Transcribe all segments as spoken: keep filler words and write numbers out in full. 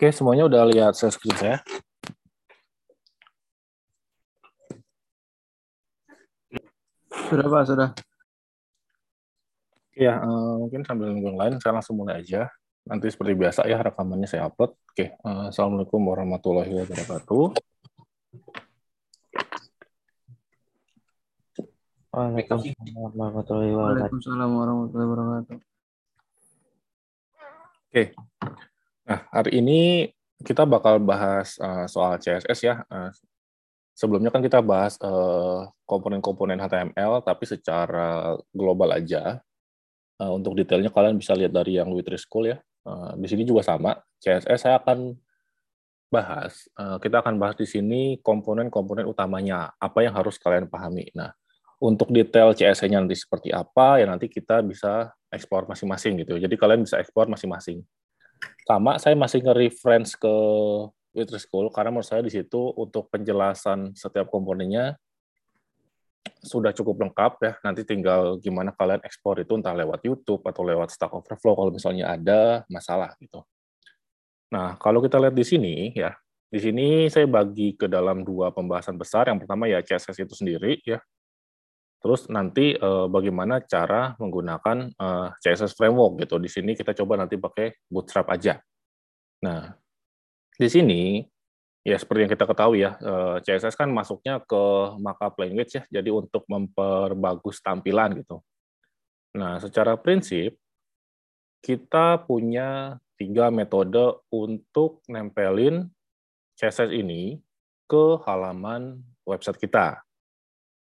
Oke, semuanya udah lihat share screen saya. Sudah, Pak, sudah. Ya, eh, mungkin sambil nunggu yang lain, saya langsung mulai aja. Nanti seperti biasa ya, rekamannya saya upload. Oke, eh, Assalamualaikum warahmatullahi wabarakatuh. Waalaikumsalam warahmatullahi wabarakatuh. Waalaikumsalam warahmatullahi wabarakatuh. Oke, nah hari ini kita bakal bahas uh, soal C S S ya. Uh, sebelumnya kan kita bahas komponen-komponen uh, H T M L, tapi secara global aja. Uh, untuk detailnya kalian bisa lihat dari yang Louis Triskul ya. Uh, di sini juga sama, C S S saya akan bahas. Uh, kita akan bahas di sini komponen-komponen utamanya, apa yang harus kalian pahami. Nah, untuk detail C S S-nya nanti seperti apa, ya nanti kita bisa eksplor masing-masing gitu. Jadi kalian bisa eksplor masing-masing. Sama, saya masih nge-reference ke Louis Triskul, karena menurut saya di situ untuk penjelasan setiap komponennya sudah cukup lengkap ya. Nanti tinggal gimana kalian ekspor itu, entah lewat YouTube atau lewat Stack Overflow kalau misalnya ada masalah gitu. Nah, kalau kita lihat di sini ya, di sini saya bagi ke dalam dua pembahasan besar. Yang pertama ya C S S itu sendiri ya. Terus nanti eh, bagaimana cara menggunakan eh, C S S framework gitu. Di sini kita coba nanti pakai Bootstrap aja. Nah, di sini ya seperti yang kita ketahui ya, C S S kan masuknya ke markup language ya, jadi untuk memperbagus tampilan gitu. Nah, secara prinsip, kita punya tiga metode untuk nempelin C S S ini ke halaman website kita.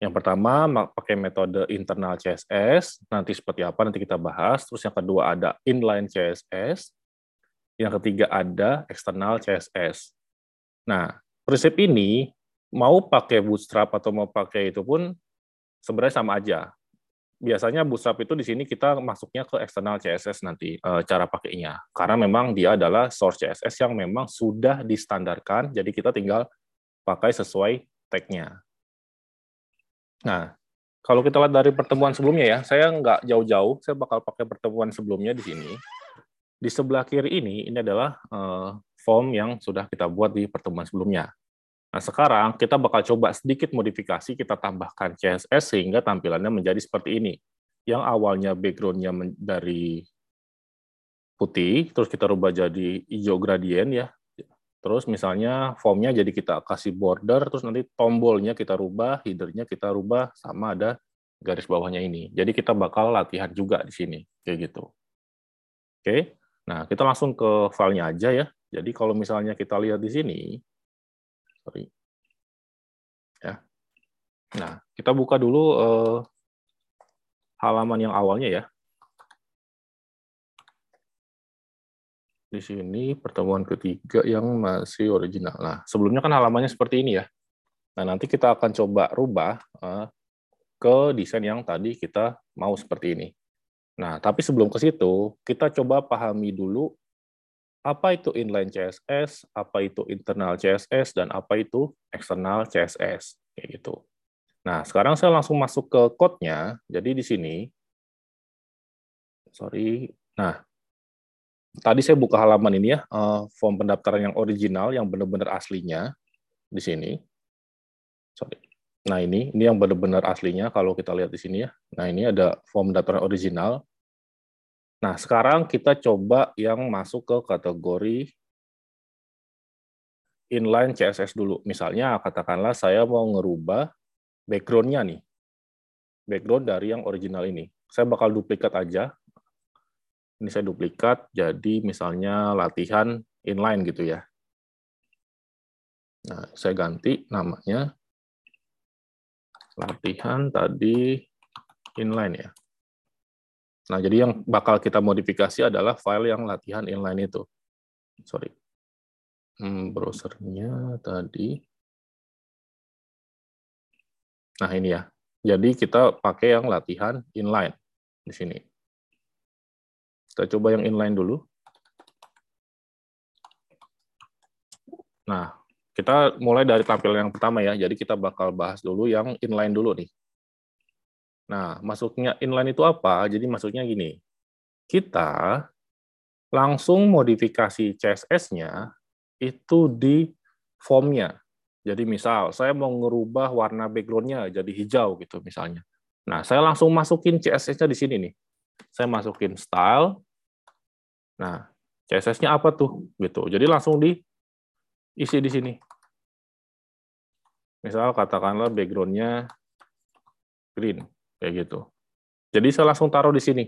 Yang pertama, pakai metode internal C S S, nanti seperti apa nanti kita bahas. Terus yang kedua ada inline C S S, yang ketiga ada eksternal C S S. Nah, prinsip ini mau pakai Bootstrap atau mau pakai itu pun sebenarnya sama aja. Biasanya Bootstrap itu di sini kita masuknya ke eksternal C S S nanti e, cara pakainya. Karena memang dia adalah source C S S yang memang sudah distandarkan, jadi kita tinggal pakai sesuai tag-nya. Nah, kalau kita lihat dari pertemuan sebelumnya ya, saya nggak jauh-jauh, saya bakal pakai pertemuan sebelumnya di sini. Di sebelah kiri ini, ini adalah e, form yang sudah kita buat di pertemuan sebelumnya. Nah, sekarang kita bakal coba sedikit modifikasi, kita tambahkan C S S sehingga tampilannya menjadi seperti ini. Yang awalnya background-nya dari putih, terus kita rubah jadi hijau gradien ya. Terus misalnya form-nya jadi kita kasih border, terus nanti tombolnya kita rubah, header-nya kita rubah, sama ada garis bawahnya ini. Jadi kita bakal latihan juga di sini, kayak gitu. Oke, nah kita langsung ke filenya aja ya. Jadi kalau misalnya kita lihat di sini, sorry, ya. Nah kita buka dulu eh, halaman yang awalnya ya. Di sini pertemuan ketiga yang masih original. Nah sebelumnya kan halamannya seperti ini ya. Nah nanti kita akan coba rubah eh, ke desain yang tadi kita mau seperti ini. Nah tapi sebelum ke situ kita coba pahami dulu. Apa itu inline C S S, apa itu internal C S S, dan apa itu eksternal C S S, kayak gitu. Nah, sekarang saya langsung masuk ke code-nya. Jadi di sini, sorry, nah, tadi saya buka halaman ini ya, form pendaftaran yang original, yang benar-benar aslinya, di sini. Sorry. Nah, ini, ini yang benar-benar aslinya, kalau kita lihat di sini ya. Nah, ini ada form pendaftaran original. Nah, sekarang kita coba yang masuk ke kategori inline C S S dulu. Misalnya, katakanlah saya mau ngerubah background-nya nih. Background dari yang original ini. Saya bakal duplikat aja. Ini saya duplikat, jadi misalnya latihan inline gitu ya. Nah, saya ganti namanya latihan tadi inline ya. Nah, jadi yang bakal kita modifikasi adalah file yang latihan inline itu. Sorry. Hmm, browsernya tadi. Nah, ini ya. Jadi kita pakai yang latihan inline di sini. Kita coba yang inline dulu. Nah, kita mulai dari tampilan yang pertama ya. Jadi kita bakal bahas dulu yang inline dulu nih. Nah, masuknya inline itu apa? Jadi masuknya gini, kita langsung modifikasi C S S-nya itu di formnya. Jadi misal saya mau ngerubah warna backgroundnya jadi hijau gitu misalnya. Nah, saya langsung masukin C S S-nya di sini nih. Saya masukin style. Nah, C S S-nya apa tuh gitu. Jadi langsung diisi di sini. Misal katakanlah background-nya green kayak gitu. Jadi saya langsung taruh di sini.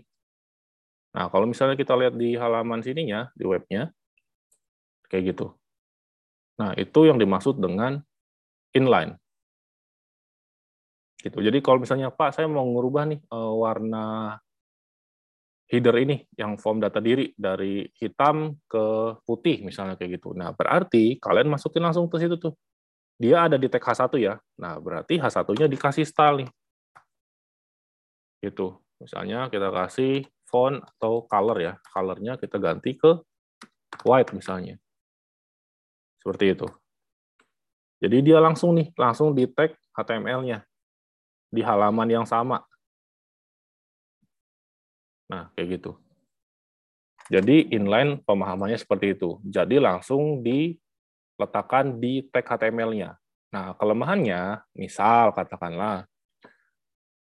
Nah, kalau misalnya kita lihat di halaman sininya, di webnya, kayak gitu. Nah, itu yang dimaksud dengan inline. Gitu. Jadi kalau misalnya, Pak, saya mau ngerubah nih warna header ini, yang form data diri, dari hitam ke putih, misalnya kayak gitu. Nah, berarti kalian masukin langsung ke situ tuh. Dia ada di tag H satu ya. Nah, berarti H satu-nya dikasih style nih. Gitu. Misalnya kita kasih font atau color ya. Color-nya kita ganti ke white misalnya. Seperti itu. Jadi dia langsung nih, langsung di tag H T M L-nya di halaman yang sama. Nah, kayak gitu. Jadi inline pemahamannya seperti itu. Jadi langsung diletakkan di tag H T M L-nya. Nah, kelemahannya, misal katakanlah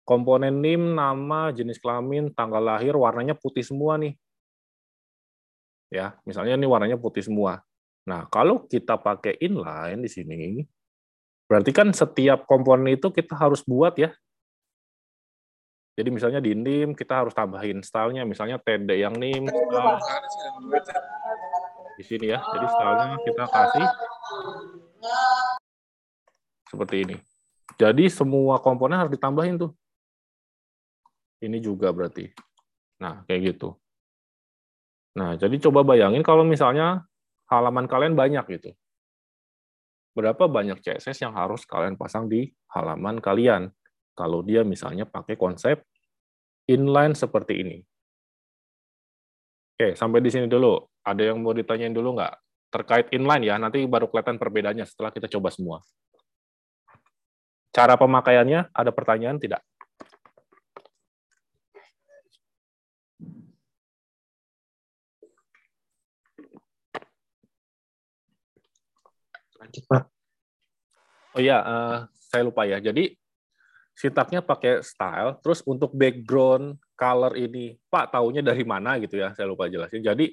komponen N I M, nama, jenis kelamin, tanggal lahir, warnanya putih semua nih. Ya, misalnya ini warnanya putih semua. Nah, kalau kita pakai inline di sini, berarti kan setiap komponen itu kita harus buat ya. Jadi misalnya di N I M, kita harus tambahin stylenya, misalnya T D yang N I M. Style. Di sini ya, jadi stylenya kita kasih seperti ini. Jadi semua komponen harus ditambahin tuh. Ini juga berarti. Nah, kayak gitu. Nah, jadi coba bayangin kalau misalnya halaman kalian banyak gitu. Berapa banyak C S S yang harus kalian pasang di halaman kalian kalau dia misalnya pakai konsep inline seperti ini. Oke, sampai di sini dulu. Ada yang mau ditanyain dulu nggak? Terkait inline ya, nanti baru kelihatan perbedaannya setelah kita coba semua. Cara pemakaiannya, ada pertanyaan tidak? Oh iya, uh, saya lupa ya. Jadi sintagnya pakai style, terus untuk background color ini, Pak taunya dari mana gitu ya, saya lupa jelasin. Jadi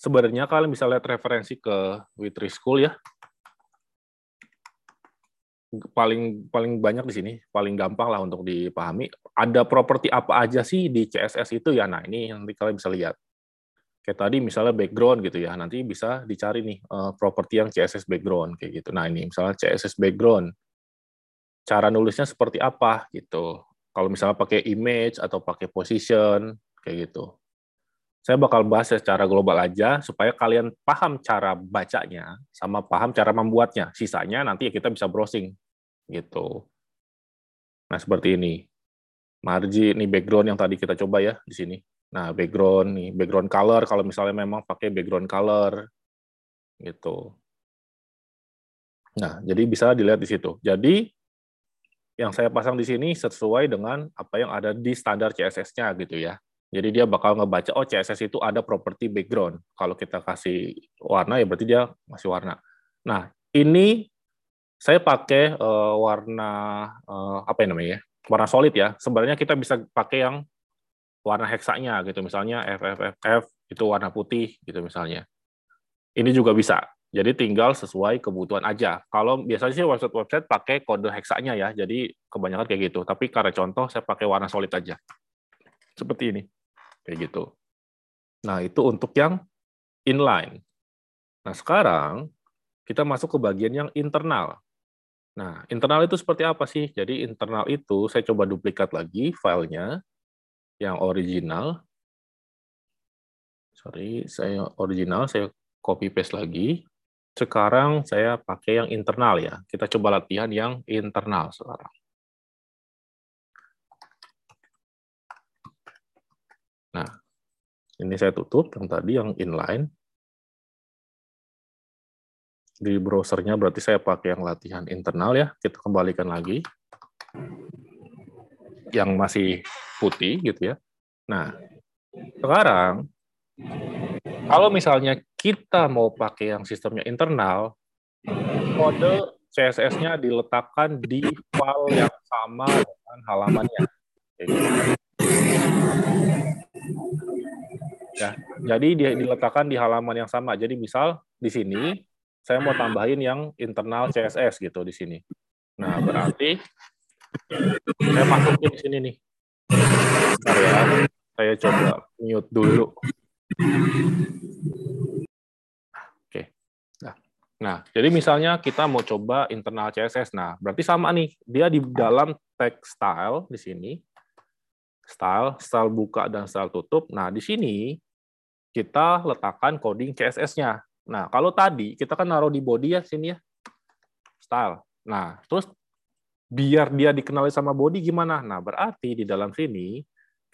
sebenarnya kalian bisa lihat referensi ke W three School ya. Paling paling banyak di sini, paling gampang lah untuk dipahami. Ada properti apa aja sih di C S S itu ya, nah ini nanti kalian bisa lihat. Kayak tadi misalnya background gitu ya, nanti bisa dicari nih uh, properti yang C S S background kayak gitu. Nah ini misalnya C S S background, cara nulisnya seperti apa gitu. Kalau misalnya pakai image atau pakai position kayak gitu. Saya bakal bahas secara global aja supaya kalian paham cara bacanya sama paham cara membuatnya. Sisanya nanti kita bisa browsing gitu. Nah seperti ini, margin ini background yang tadi kita coba ya di sini. Nah, background nih, background color kalau misalnya memang pakai background color gitu. Nah, jadi bisa dilihat di situ. Jadi yang saya pasang di sini sesuai dengan apa yang ada di standar C S S-nya gitu ya. Jadi dia bakal ngebaca oh C S S itu ada properti background. Kalau kita kasih warna ya berarti dia masih warna. Nah, ini saya pakai uh, warna uh, apa yang namanya ya? Warna solid ya. Sebenarnya kita bisa pakai yang warna heksanya gitu, misalnya F F F F itu warna putih gitu misalnya. Ini juga bisa. Jadi tinggal sesuai kebutuhan aja. Kalau biasanya sih website-website pakai kode heksanya ya, jadi kebanyakan kayak gitu. Tapi karena contoh saya pakai warna solid aja. Seperti ini. Kayak gitu. Nah, itu untuk yang inline. Nah, sekarang kita masuk ke bagian yang internal. Nah, internal itu seperti apa sih? Jadi internal itu saya coba duplikat lagi filenya. Yang original, sorry, saya original, saya copy paste lagi. Sekarang saya pakai yang internal ya. Kita coba latihan yang internal sekarang. Nah, ini saya tutup yang tadi yang inline. Di browsernya berarti saya pakai yang latihan internal ya. Kita kembalikan lagi. Yang masih putih gitu ya. Nah, sekarang Kalau misalnya kita mau pakai yang sistemnya internal, kode C S S-nya diletakkan di file yang sama dengan halamannya. Jadi, ya, jadi dia diletakkan di halaman yang sama. Jadi misal di sini saya mau tambahin yang internal C S S gitu di sini. Nah, berarti saya masukin di sini nih. Bentar ya, saya coba mute dulu. Oke. Nah, nah, jadi misalnya kita mau coba internal C S S. Nah, berarti sama nih. Dia di dalam text style di sini. Style, style buka dan style tutup. Nah, di sini kita letakkan coding C S S-nya. Nah, kalau tadi kita kan naruh di body ya sini ya. Style. Nah, terus biar dia dikenali sama body gimana? Nah, berarti di dalam sini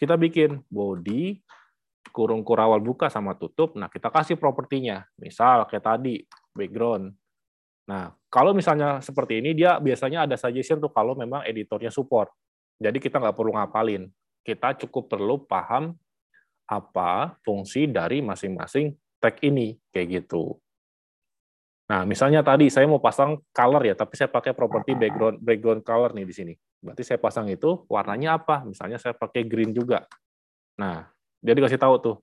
kita bikin body kurung kurawal buka sama tutup. Nah, kita kasih propertinya. Misal kayak tadi background. Nah, kalau misalnya seperti ini dia biasanya ada suggestion tuh kalau memang editornya support. Jadi kita nggak perlu ngapalin. Kita cukup perlu paham apa fungsi dari masing-masing tag ini, kayak gitu. Nah, misalnya tadi saya mau pasang color ya, tapi saya pakai properti background background color nih di sini. Berarti saya pasang itu warnanya apa? Misalnya saya pakai green juga. Nah, dia dikasih tahu tuh.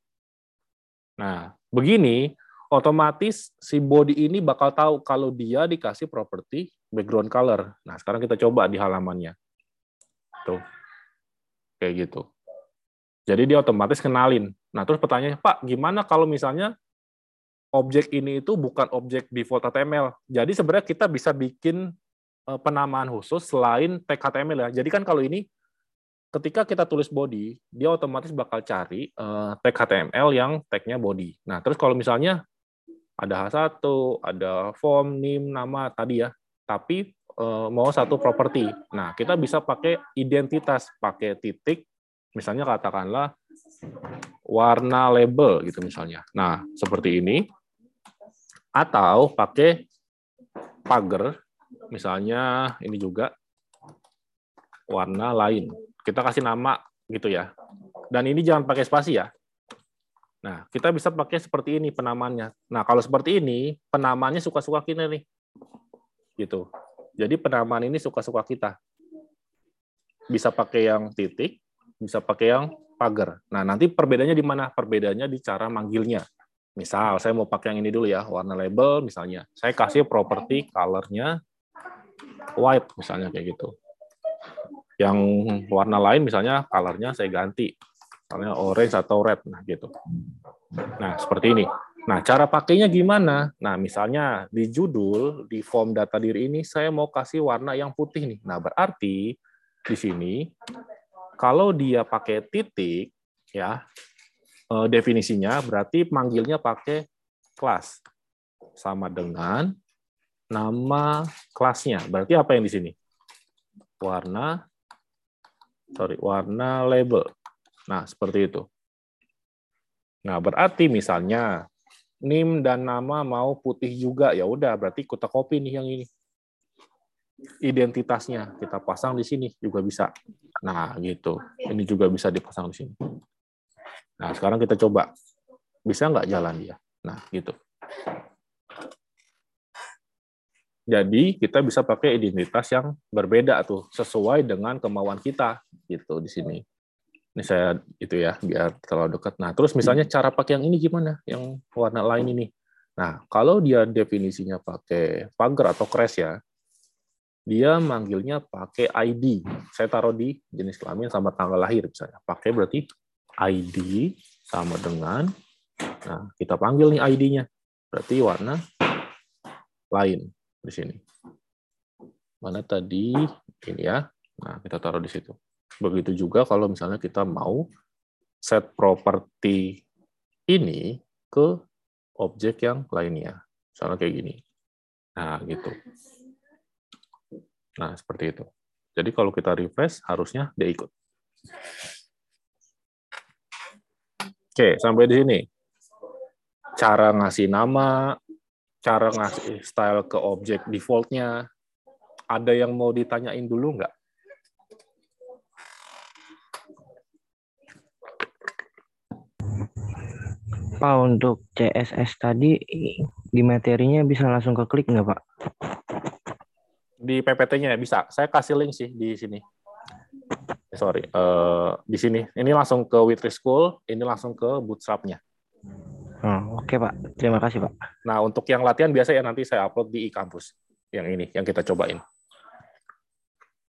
Nah, begini otomatis si body ini bakal tahu kalau dia dikasih properti background color. Nah, sekarang kita coba di halamannya. Tuh. Kayak gitu. Jadi dia otomatis kenalin. Nah, terus pertanyaannya, Pak, gimana kalau misalnya objek ini itu bukan objek default H T M L? Jadi sebenarnya kita bisa bikin penamaan khusus selain tag H T M L ya. Jadi kan kalau ini ketika kita tulis body, dia otomatis bakal cari tag H T M L yang tagnya body. Nah, terus kalau misalnya ada H satu, ada form, name, nama tadi ya, tapi mau satu properti. Nah, kita bisa pakai identitas, pakai titik, misalnya katakanlah warna label gitu misalnya. Nah, seperti ini. Atau pakai pagar, misalnya ini juga warna lain. Kita kasih nama gitu ya. Dan ini jangan pakai spasi ya. Nah, kita bisa pakai seperti ini penamaannya. Nah, kalau seperti ini, penamaannya suka-suka kita nih. Gitu. Jadi penamaan ini suka-suka kita. Bisa pakai yang titik, bisa pakai yang pagar. Nah, nanti perbedaannya di mana? Perbedaannya di cara manggilnya. Misal, saya mau pakai yang ini dulu ya, warna label misalnya. Saya kasih properti color-nya white misalnya kayak gitu. Yang warna lain misalnya color-nya saya ganti. Misalnya orange atau red, nah gitu. Nah, seperti ini. Nah, cara pakainya gimana? Nah, misalnya di judul, di form data diri ini, saya mau kasih warna yang putih nih. Nah, berarti di sini, kalau dia pakai titik, ya eh, definisinya berarti manggilnya pakai kelas. Sama dengan nama kelasnya. Berarti apa yang di sini? Warna, sorry, warna label. Nah, seperti itu. Nah, berarti misalnya, nim dan nama mau putih juga, ya udah berarti kita copy nih yang ini. Identitasnya kita pasang di sini juga bisa. Nah, gitu. Ini juga bisa dipasang di sini. Nah, sekarang kita coba. Bisa nggak jalan dia? Nah, gitu. Jadi, kita bisa pakai identitas yang berbeda tuh sesuai dengan kemauan kita gitu di sini. Ini saya itu ya biar terlalu dekat. Nah, terus misalnya cara pakai yang ini gimana? Yang warna lain ini. Nah, kalau dia definisinya pakai pagar atau crash ya, dia manggilnya pakai I D. Saya taruh di jenis kelamin sama tanggal lahir misalnya. Pakai berarti I D sama dengan, nah kita panggil nih I D-nya. Berarti warna lain di sini. Mana tadi ini ya. Nah, kita taruh di situ. Begitu juga kalau misalnya kita mau set properti ini ke objek yang lainnya. Misalnya kayak gini. Nah, gitu. Nah, seperti itu. Jadi kalau kita refresh, harusnya dia ikut. Oke, sampai di sini. Cara ngasih nama, cara ngasih style ke objek default-nya. Ada yang mau ditanyain dulu nggak? Pak, untuk C S S tadi di materinya bisa langsung keklik nggak, Pak? Di P P T-nya bisa. Saya kasih link sih di sini. Sorry, uh, di sini. Ini langsung ke W tiga School, ini langsung ke Bootstrap-nya. Hmm, Oke, okay, Pak. Terima kasih, Pak. Nah, untuk yang latihan biasa ya nanti saya upload di e-kampus. Yang ini, yang kita cobain.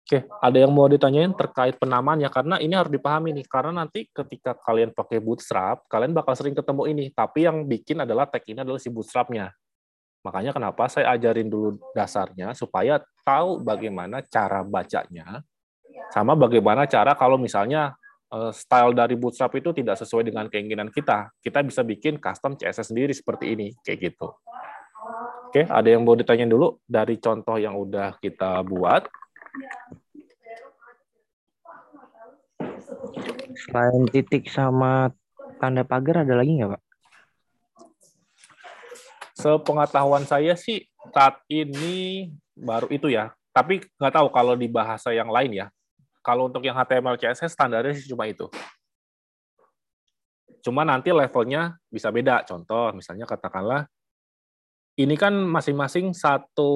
Oke, ada yang mau ditanyain terkait penamaan ya, karena ini harus dipahami nih, karena nanti ketika kalian pakai Bootstrap, kalian bakal sering ketemu ini, tapi yang bikin adalah tag ini adalah si Bootstrap-nya. Makanya kenapa saya ajarin dulu dasarnya, supaya tahu bagaimana cara bacanya, sama bagaimana cara kalau misalnya style dari Bootstrap itu tidak sesuai dengan keinginan kita, kita bisa bikin custom C S S sendiri seperti ini, kayak gitu. Oke, ada yang mau ditanyain dulu dari contoh yang udah kita buat? Selain titik sama tanda pagar ada lagi nggak, Pak? Sepengetahuan saya sih saat ini baru itu ya, tapi nggak tahu kalau di bahasa yang lain ya. Kalau untuk yang H T M L C S S standarnya sih cuma itu. Cuma nanti levelnya bisa beda. Contoh misalnya katakanlah ini kan masing-masing satu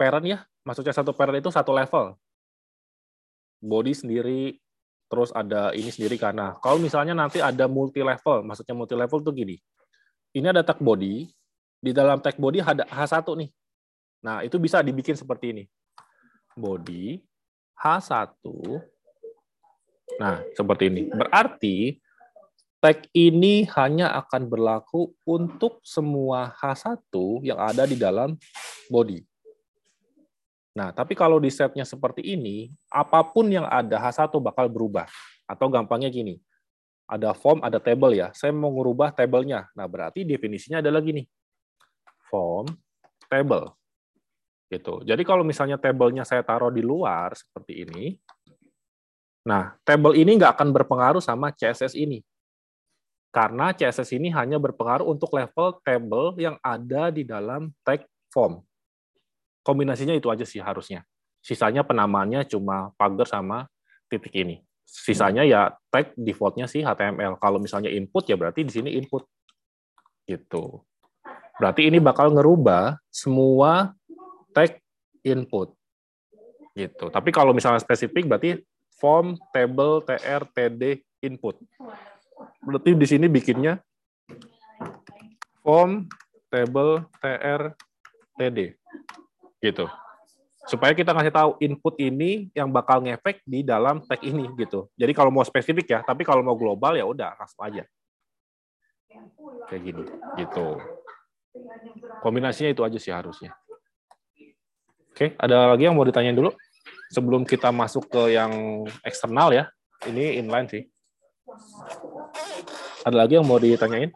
parent ya. Maksudnya satu parent itu satu level. Body sendiri, terus ada ini sendiri karena. Kalau misalnya nanti ada multi level, maksudnya multi level tuh gini. Ini ada tag body, di dalam tag body ada H satu nih. Nah, itu bisa dibikin seperti ini. Body H satu. Nah, seperti ini. Berarti tag ini hanya akan berlaku untuk semua H satu yang ada di dalam body. Nah, tapi kalau di setnya seperti ini, apapun yang ada H satu bakal berubah. Atau gampangnya gini, ada form, ada table ya. Saya mau merubah table-nya. Nah, berarti definisinya adalah gini, form, table. Gitu. Jadi kalau misalnya table-nya saya taruh di luar seperti ini, nah, table ini nggak akan berpengaruh sama C S S ini. Karena C S S ini hanya berpengaruh untuk level table yang ada di dalam tag form. Kombinasinya itu aja sih harusnya. Sisanya penamaannya cuma pagar sama titik ini. Sisanya ya tag defaultnya sih H T M L. Kalau misalnya input ya berarti di sini input. Gitu. Berarti ini bakal ngerubah semua tag input. Gitu. Tapi kalau misalnya spesifik berarti form, table, T R, T D, input. Berarti di sini bikinnya form, table, T R, T D. Gitu. Supaya kita ngasih tahu input ini yang bakal ngefek di dalam tag ini gitu. Jadi kalau mau spesifik ya, tapi kalau mau global ya udah langsung aja. Kayak gini gitu. Kombinasinya itu aja sih harusnya. Oke, ada lagi yang mau ditanyain dulu sebelum kita masuk ke yang eksternal ya. Ini inline sih. Ada lagi yang mau ditanyain?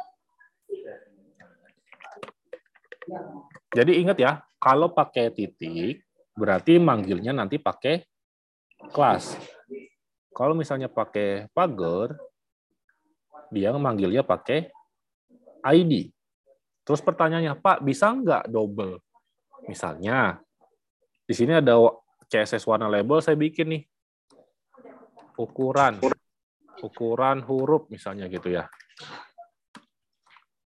Jadi ingat ya, kalau pakai titik, berarti manggilnya nanti pakai kelas. Kalau misalnya pakai pagar, dia manggilnya pakai I D. Terus pertanyaannya, Pak, bisa nggak double? Misalnya, di sini ada C S S warna label, saya bikin nih. Ukuran. Ukuran huruf misalnya gitu ya.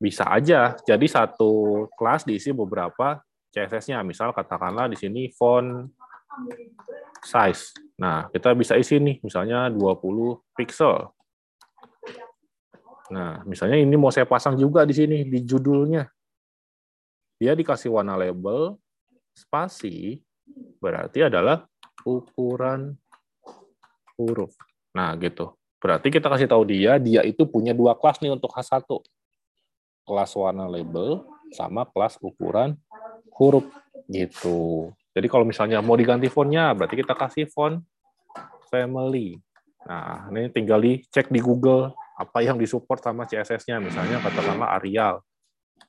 Bisa aja. Jadi satu kelas diisi beberapa C S S-nya, misal katakanlah di sini font size. Nah, kita bisa isi nih, misalnya dua puluh pixel. Nah, misalnya ini mau saya pasang juga di sini, di judulnya. Dia dikasih warna label, spasi, berarti adalah ukuran huruf. Nah, gitu. Berarti kita kasih tahu dia, dia itu punya dua kelas nih untuk H satu. Kelas warna label, sama kelas ukuran huruf gitu. Jadi kalau misalnya mau diganti fontnya, berarti kita kasih font family. Nah, ini tinggal dicek di Google apa yang disupport sama C S S-nya, misalnya katakanlah Arial.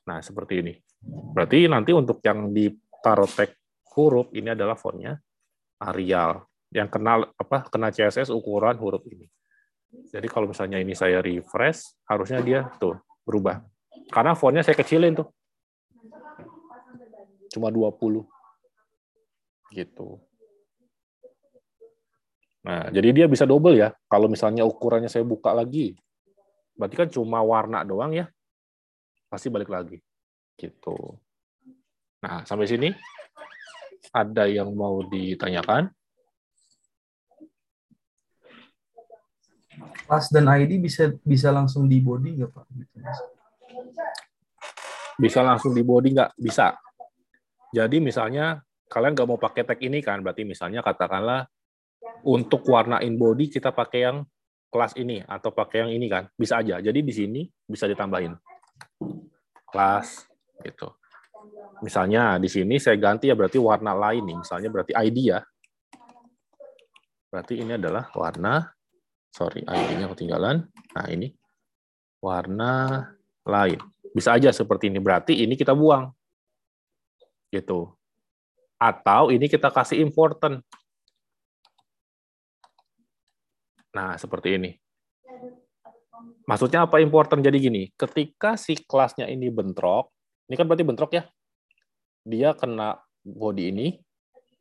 Nah, seperti ini. Berarti nanti untuk yang ditaruh tag huruf ini adalah fontnya Arial. Yang kena apa? Kena C S S ukuran huruf ini. Jadi kalau misalnya ini saya refresh, harusnya dia tuh berubah. Karena fontnya saya kecilin tuh. Cuma dua puluh. Gitu. Nah, jadi dia bisa double ya. Kalau misalnya ukurannya saya buka lagi, berarti kan cuma warna doang ya. pasti balik lagi gitu. Nah, sampai sini ada yang mau ditanyakan? Class dan I D bisa bisa langsung di body nggak, Pak? Bisa langsung di body nggak? Bisa. Jadi misalnya kalian nggak mau pakai tag ini kan, berarti misalnya katakanlah untuk warna in body kita pakai yang kelas ini atau pakai yang ini kan, bisa aja. Jadi di sini bisa ditambahin kelas gitu. Misalnya di sini saya ganti ya berarti warna lain nih, misalnya berarti I D ya. Berarti ini adalah warna, sorry I D-nya ketinggalan. Nah ini warna lain. Bisa aja seperti ini, berarti ini kita buang. Gitu. Atau ini kita kasih important. Nah seperti ini. Maksudnya apa important? Jadi gini, ketika si kelasnya ini bentrok, ini kan berarti bentrok ya. Dia kena body ini,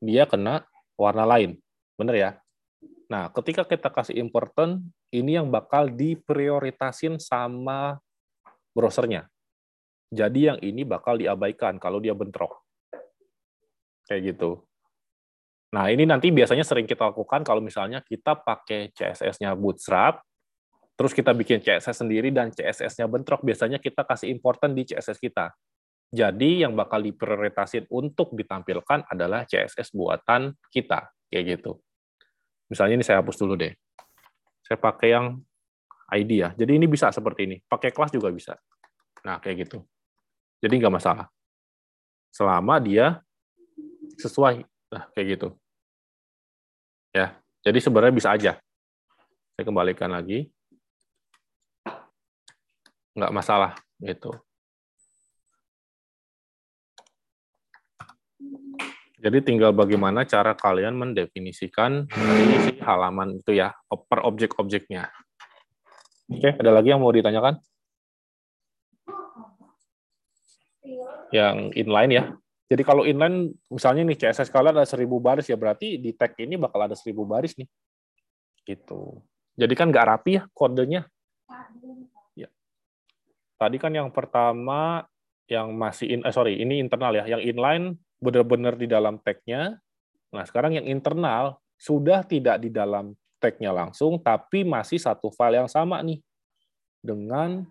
dia kena warna lain. Bener ya? Nah, ketika kita kasih important, ini yang bakal diprioritasin sama browsernya. Jadi yang ini bakal diabaikan kalau dia bentrok. Kayak gitu. Nah, ini nanti biasanya sering kita lakukan kalau misalnya kita pakai C S S-nya Bootstrap, terus kita bikin C S S sendiri dan C S S-nya bentrok, biasanya kita kasih important di C S S kita. Jadi yang bakal diprioritasin untuk ditampilkan adalah C S S buatan kita, kayak gitu. Misalnya ini saya hapus dulu deh. Saya pakai yang I D ya. Jadi ini bisa seperti ini. Pakai kelas juga bisa. Nah, kayak gitu. Jadi nggak masalah. Selama dia sesuai. Nah, kayak gitu. Ya. Jadi sebenarnya bisa aja. Saya kembalikan lagi. Nggak masalah. Gitu. Jadi tinggal bagaimana cara kalian mendefinisikan definisi halaman itu ya, per objek-objeknya. Oke, ada lagi yang mau ditanyakan? Yang inline ya. Jadi kalau inline, misalnya nih C S S kalian ada seribu baris ya, berarti di tag ini bakal ada seribu baris nih. Gitu. Jadi kan nggak rapi ya kodenya. Ya. Tadi kan yang pertama yang masih in, eh, sorry, ini internal ya, yang inline benar-benar di dalam tag-nya. Nah, sekarang yang internal sudah tidak di dalam tag-nya langsung, tapi masih satu file yang sama nih dengan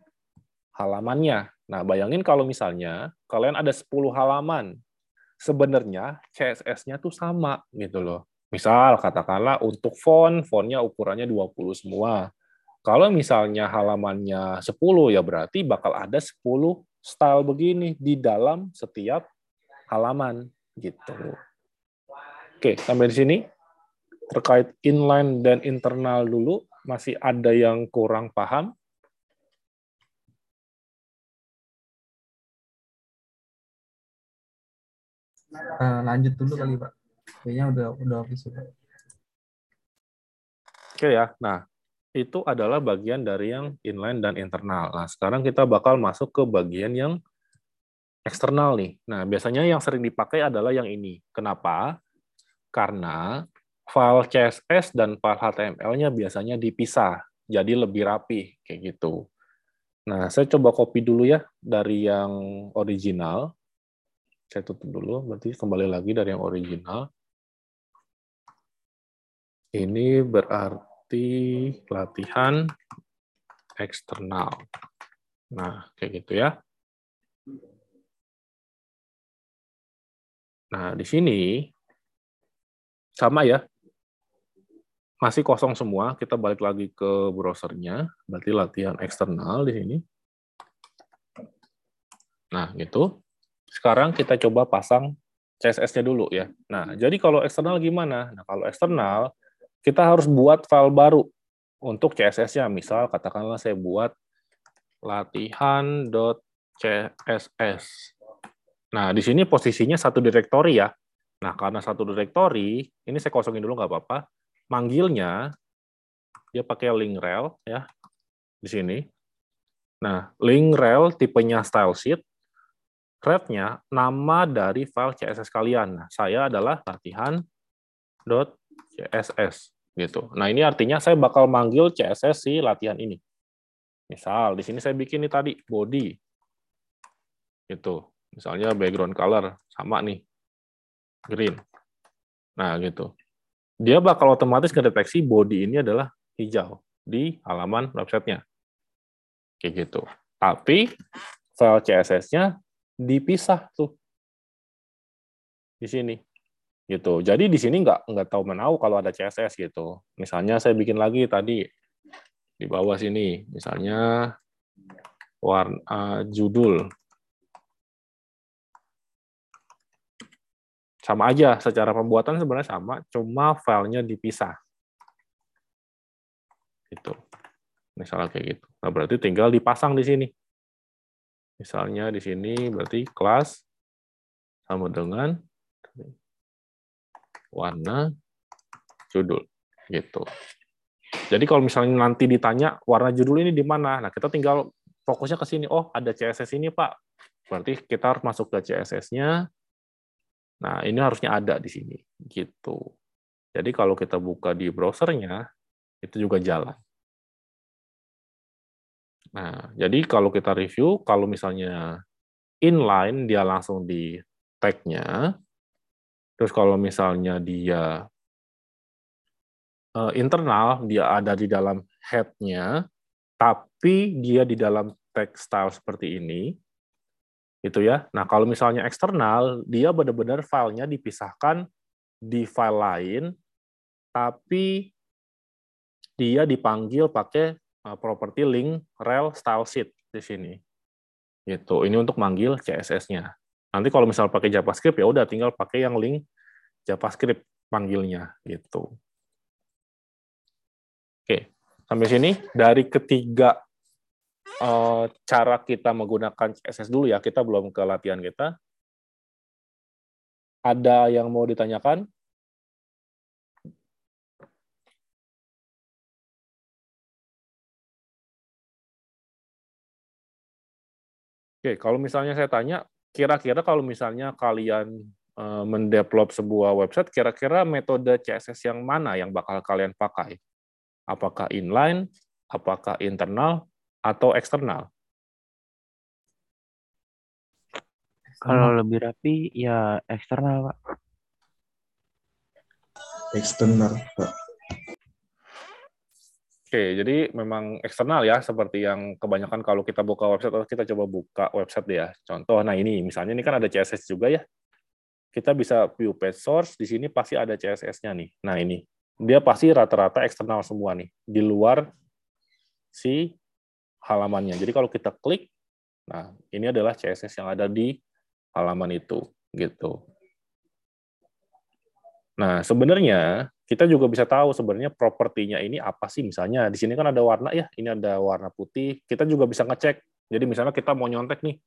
halamannya. Nah, bayangin kalau misalnya kalian ada sepuluh halaman, sebenarnya C S S-nya tuh sama gitu loh. Misal, katakanlah untuk font, fontnya ukurannya dua puluh semua. Kalau misalnya halamannya sepuluh, ya berarti bakal ada sepuluh style begini di dalam setiap halaman gitu. Oke, sampai di sini terkait inline dan internal dulu, masih ada yang kurang paham? Lanjut dulu kali, Pak. Kayaknya udah udah habis sudah. Oke ya. Nah, itu adalah bagian dari yang inline dan internal. Nah, sekarang kita bakal masuk ke bagian yang eksternal nih. Nah, biasanya yang sering dipakai adalah yang ini. Kenapa? Karena file C S S dan file H T M L-nya biasanya dipisah, jadi lebih rapi, kayak gitu. Nah, saya coba copy dulu ya dari yang original. Saya tutup dulu, berarti kembali lagi dari yang original. Ini berarti latihan eksternal. Nah, kayak gitu ya. Nah, di sini sama ya, masih kosong semua. Kita balik lagi ke browsernya, berarti latihan eksternal di sini. Nah, gitu. Sekarang kita coba pasang C S S-nya dulu ya. Nah, jadi kalau eksternal gimana? Nah, kalau eksternal, kita harus buat file baru untuk C S S-nya. Misal, katakanlah saya buat latihan.css. Nah, di sini posisinya satu direktori ya. Nah, karena satu direktori, ini saya kosongin dulu nggak apa-apa. Manggilnya, dia pakai link rel ya, di sini. Nah, link rel tipenya style sheet, ref-nya nama dari file C S S kalian. Nah, saya adalah latihan.css gitu. Nah, ini artinya saya bakal manggil C S S si latihan ini. Misal, di sini saya bikin ini tadi, body. gitu. Misalnya background color sama nih green. Nah, gitu. Dia bakal otomatis ngedeteksi body ini adalah hijau di halaman websitenya. Kayak gitu. Tapi file C S S-nya dipisah tuh di sini. Gitu. Jadi di sini nggak nggak tahu menahu kalau ada C S S gitu. Misalnya saya bikin lagi tadi di bawah sini, misalnya warna uh, judul. Sama aja, secara pembuatan sebenarnya sama, cuma filenya dipisah. Gitu. Misalnya kayak gitu. Nah, berarti tinggal dipasang di sini. Misalnya di sini berarti kelas sama dengan warna judul. Gitu. Jadi kalau misalnya nanti ditanya warna judul ini di mana, nah kita tinggal fokusnya ke sini. Oh, ada C S S ini, Pak. Berarti kita harus masuk ke C S S-nya. Nah, ini harusnya ada di sini, gitu. Jadi kalau kita buka di browsernya, itu juga jalan. Nah, jadi kalau kita review, kalau misalnya inline, dia langsung di tag-nya. Terus kalau misalnya dia uh, internal, dia ada di dalam head-nya, tapi dia di dalam tag style seperti ini, gitu ya. Nah, kalau misalnya eksternal, dia benar-benar filenya dipisahkan di file lain, tapi dia dipanggil pakai property link rel style sheet di sini. Gitu. Ini untuk manggil C S S-nya. Nanti kalau misal pakai JavaScript ya udah tinggal pakai yang link JavaScript panggilnya gitu. Oke, sampai sini dari ketiga cara kita menggunakan C S S dulu ya, kita belum ke latihan kita. Ada yang mau ditanyakan? Oke, kalau misalnya saya tanya, kira-kira kalau misalnya kalian mendevelop sebuah website, kira-kira metode C S S yang mana yang bakal kalian pakai? Apakah inline, apakah internal, atau eksternal? Kalau lebih rapi ya eksternal, Pak. Eksternal, Pak. Oke, jadi memang eksternal ya, seperti yang kebanyakan kalau kita buka website atau kita coba buka website ya. Contoh, nah ini misalnya ini kan ada C S S juga ya. Kita bisa view page source, di sini pasti ada C S S-nya nih. Nah ini, dia pasti rata-rata eksternal semua nih, di luar si halamannya. Jadi kalau kita klik, nah ini adalah C S S yang ada di halaman itu, gitu. Nah sebenarnya kita juga bisa tahu sebenarnya propertinya ini apa sih, misalnya di sini kan ada warna ya, ini ada warna putih. Kita juga bisa ngecek. Jadi misalnya kita mau nyontek nih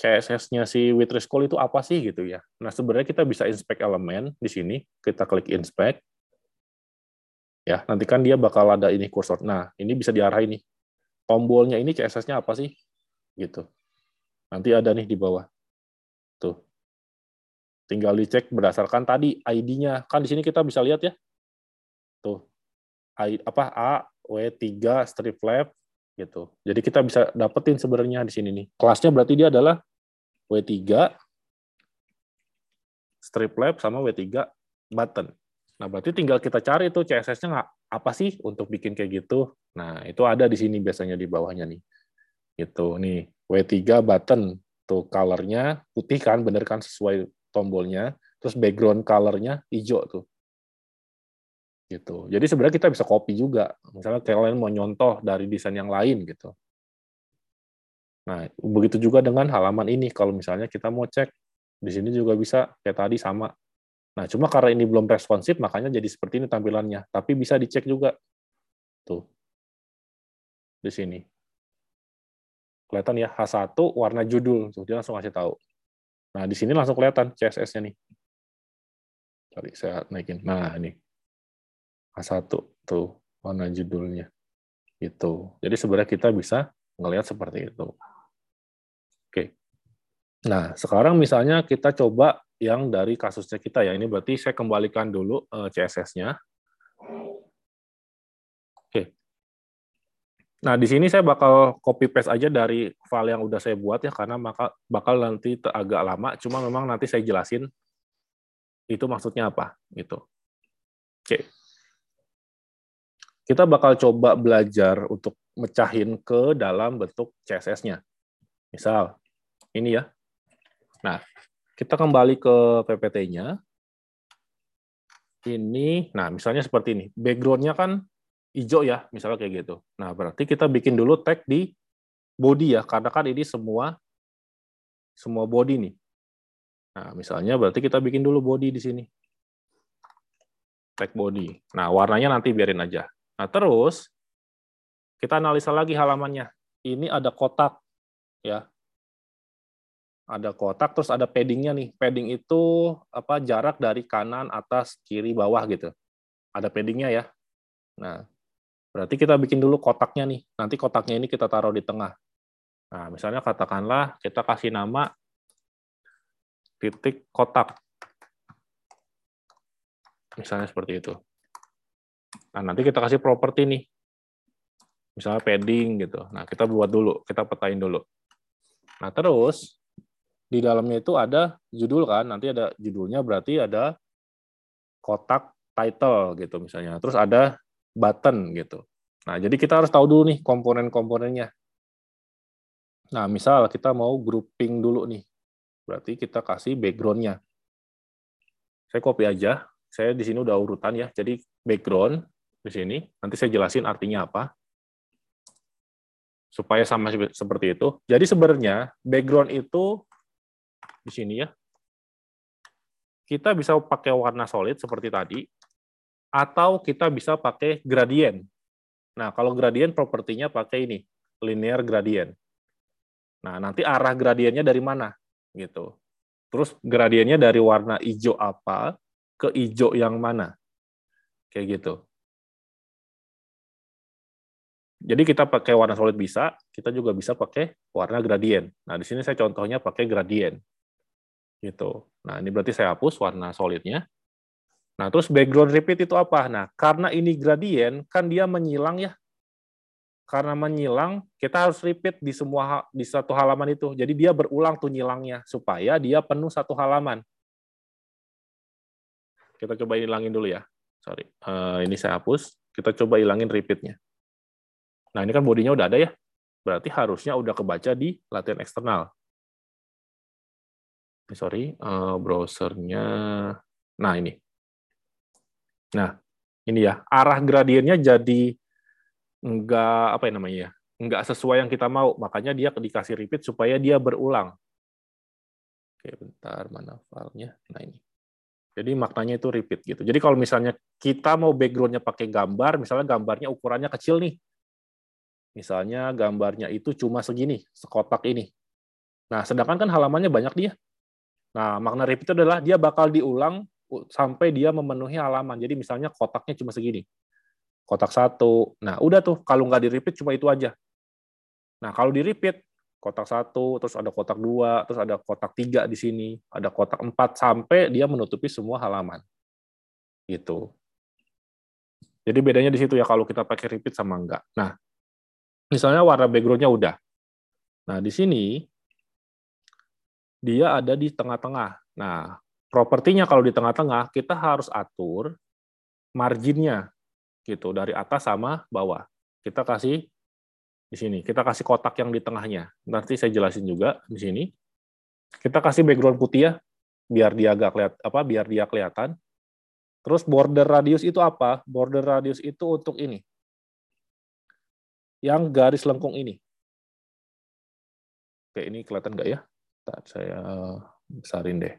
C S S-nya si W tiga School itu apa sih gitu ya. Nah sebenarnya kita bisa inspect elemen di sini. Kita klik inspect. Ya nanti kan dia bakal ada ini kursor. Nah ini bisa diarahin nih. Tombolnya ini C S S-nya apa sih? Gitu. Nanti ada nih di bawah. Tuh. Tinggal dicek berdasarkan tadi I D-nya. Kan di sini kita bisa lihat ya. Tuh. I, apa A W tiga strip lab gitu. Jadi kita bisa dapetin sebenarnya di sini nih. Kelasnya berarti dia adalah W tiga strip lab sama W tiga button. Nah, berarti tinggal kita cari tuh C S S-nya apa sih untuk bikin kayak gitu. Nah, itu ada di sini biasanya di bawahnya nih. Gitu, nih W tiga button. Tuh color-nya putih kan, bener kan sesuai tombolnya. Terus background color-nya hijau tuh. Gitu. Jadi sebenarnya kita bisa copy juga. Misalnya kalian mau nyontoh dari desain yang lain gitu. Nah, begitu juga dengan halaman ini. Kalau misalnya kita mau cek, di sini juga bisa kayak tadi sama. Nah, cuma karena ini belum responsif, makanya jadi seperti ini tampilannya. Tapi bisa dicek juga. Tuh. Di sini. Kelihatan ya, H satu warna judul. Tuh, dia langsung kasih tahu. Nah, di sini langsung kelihatan C S S-nya nih. Cari, saya naikin. Nah, ini. H satu, tuh, warna judulnya. Gitu. Jadi sebenarnya kita bisa ngelihat seperti itu. Oke. Nah, sekarang misalnya kita coba yang dari kasusnya kita ya, ini berarti saya kembalikan dulu C S S-nya. Oke, Nah, di sini saya bakal copy paste aja dari file yang udah saya buat ya, karena maka bakal nanti agak lama, cuma memang nanti saya jelasin itu maksudnya apa gitu. Oke. Kita bakal coba belajar untuk mecahin ke dalam bentuk C S S-nya. Misal ini ya. Nah, kita kembali ke P P T-nya. Ini, nah misalnya seperti ini. Background-nya kan hijau ya, misalnya kayak gitu. Nah, berarti kita bikin dulu tag di body ya, karena kan ini semua semua body nih. Nah, misalnya berarti kita bikin dulu body di sini. Tag body. Nah, warnanya nanti biarin aja. Nah, terus kita analisa lagi halamannya. Ini ada kotak ya. Ada kotak, terus ada padding-nya nih. Padding itu apa? Jarak dari kanan, atas, kiri, bawah gitu. Ada padding-nya ya. Nah, berarti kita bikin dulu kotaknya nih. Nanti kotaknya ini kita taruh di tengah. Nah, misalnya katakanlah kita kasih nama titik kotak. Misalnya seperti itu. Nah, nanti kita kasih properti nih. Misalnya padding gitu. Nah, kita buat dulu. Kita petain dulu. Nah, terus di dalamnya itu ada judul kan. Nanti ada judulnya berarti ada kotak title gitu misalnya. Terus ada button gitu. Nah, jadi kita harus tahu dulu nih komponen-komponennya. Nah, misal kita mau grouping dulu nih. Berarti kita kasih background-nya. Saya copy aja. Saya di sini udah urutan ya. Jadi background di sini. Nanti saya jelasin artinya apa. Supaya sama seperti itu. Jadi sebenarnya background itu di sini ya. Kita bisa pakai warna solid seperti tadi. Atau kita bisa pakai gradient. Nah, kalau gradient propertinya pakai ini, linear gradient. Nah, nanti arah gradiennya dari mana gitu. Terus gradiennya dari warna hijau apa ke hijau yang mana? Kayak gitu. Jadi kita pakai warna solid bisa, kita juga bisa pakai warna gradient. Nah, di sini saya contohnya pakai gradient. Gitu. Nah, ini berarti saya hapus warna solidnya. Nah, terus background repeat itu apa? Nah, karena ini gradient, kan dia menyilang ya. Karena menyilang, kita harus repeat di semua di satu halaman itu. Jadi dia berulang tuh nyilangnya, supaya dia penuh satu halaman. Kita coba hilangin dulu ya. Sorry, uh, ini saya hapus. Kita coba hilangin repeatnya. Nah, ini kan bodinya udah ada ya. Berarti harusnya udah kebaca di latihan eksternal. Sorry, uh, browsernya. Nah, ini. Nah, ini ya, arah gradiennya jadi nggak, apa ya namanya ya, nggak sesuai yang kita mau, makanya dia dikasih repeat supaya dia berulang. Oke, bentar, mana filenya? Nah, ini. Jadi maknanya itu repeat gitu. Jadi kalau misalnya kita mau background-nya pakai gambar, misalnya gambarnya ukurannya kecil nih. Misalnya gambarnya itu cuma segini, sekotak ini. Nah, sedangkan kan halamannya banyak dia. Nah, makna repeat itu adalah dia bakal diulang sampai dia memenuhi halaman. Jadi misalnya kotaknya cuma segini. Kotak satu. Nah, udah tuh. Kalau nggak di-repeat, cuma itu aja. Nah, kalau di-repeat, kotak satu, terus ada kotak dua, terus ada kotak tiga di sini, ada kotak empat, sampai dia menutupi semua halaman. Gitu. Jadi bedanya di situ ya, kalau kita pakai repeat sama nggak. Nah, misalnya warna background-nya udah. Nah, di sini, dia ada di tengah-tengah. Nah, propertinya kalau di tengah-tengah kita harus atur marginnya gitu dari atas sama bawah. Kita kasih di sini, kita kasih kotak yang di tengahnya. Nanti saya jelasin juga di sini. Kita kasih background putih ya biar dia agak lihat apa biar dia kelihatan. Terus border radius itu apa? Border radius itu untuk ini. Yang garis lengkung ini. Oke, ini kelihatan nggak ya? Bentar, saya besarin deh.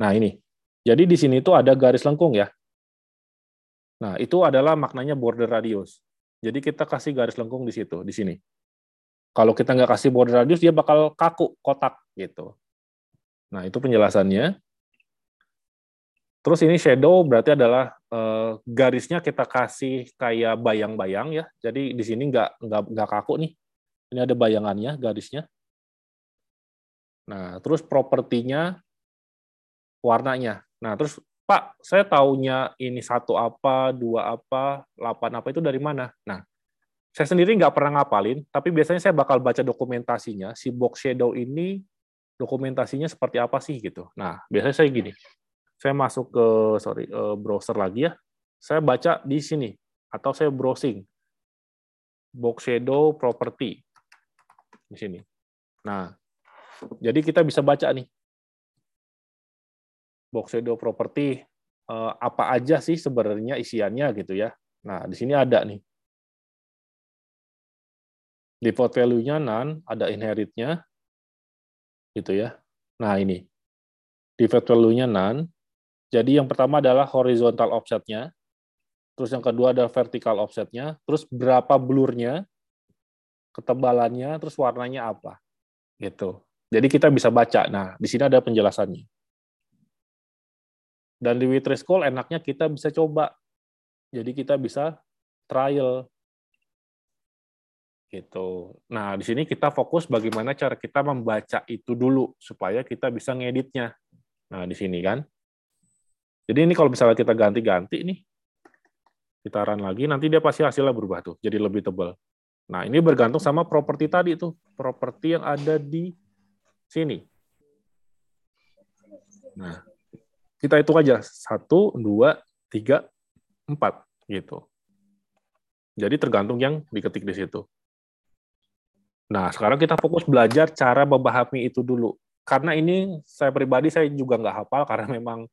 Nah, ini. Jadi di sini itu ada garis lengkung ya. Nah, itu adalah maknanya border radius. Jadi kita kasih garis lengkung di situ, di sini. Kalau kita nggak kasih border radius, dia bakal kaku, kotak gitu. Nah, itu penjelasannya. Terus ini shadow berarti adalah eh, garisnya kita kasih kayak bayang-bayang ya. Jadi di sini nggak nggak nggak kaku nih. Ini ada bayangannya, garisnya. Nah, terus propertinya warnanya. Nah, terus Pak, saya taunya ini satu apa, dua apa, delapan apa itu dari mana? Nah, Saya sendiri nggak pernah ngapalin, tapi biasanya saya bakal baca dokumentasinya, si box shadow ini dokumentasinya seperti apa sih gitu. Nah, biasanya saya gini, saya masuk ke sorry browser lagi ya, saya baca di sini, atau saya browsing, box shadow property, di sini. Nah, jadi kita bisa baca nih, box shadow property, apa aja sih sebenarnya isiannya gitu ya. Nah, di sini ada nih. Default value-nya none, ada inherit-nya, gitu ya. Nah ini, default value-nya none. Jadi yang pertama adalah horizontal offset-nya, terus yang kedua ada vertical offset-nya, terus berapa blur-nya, ketebalannya, terus warnanya apa, gitu. Jadi kita bisa baca. Nah di sini ada penjelasannya. Dan di Louis Triskul enaknya kita bisa coba. Jadi kita bisa trial. Gitu. Nah, di sini kita fokus bagaimana cara kita membaca itu dulu supaya kita bisa ngeditnya. Nah, di sini kan. Jadi ini kalau misalnya kita ganti-ganti nih, kita run lagi, nanti dia pasti hasilnya berubah tuh, jadi lebih tebal. Nah, ini bergantung sama properti tadi tuh, properti yang ada di sini. Nah, kita hitung aja satu, dua, tiga, empat gitu. Jadi tergantung yang diketik di situ. Nah, sekarang kita fokus belajar cara memahami itu dulu. Karena ini, saya pribadi, saya juga nggak hafal, karena memang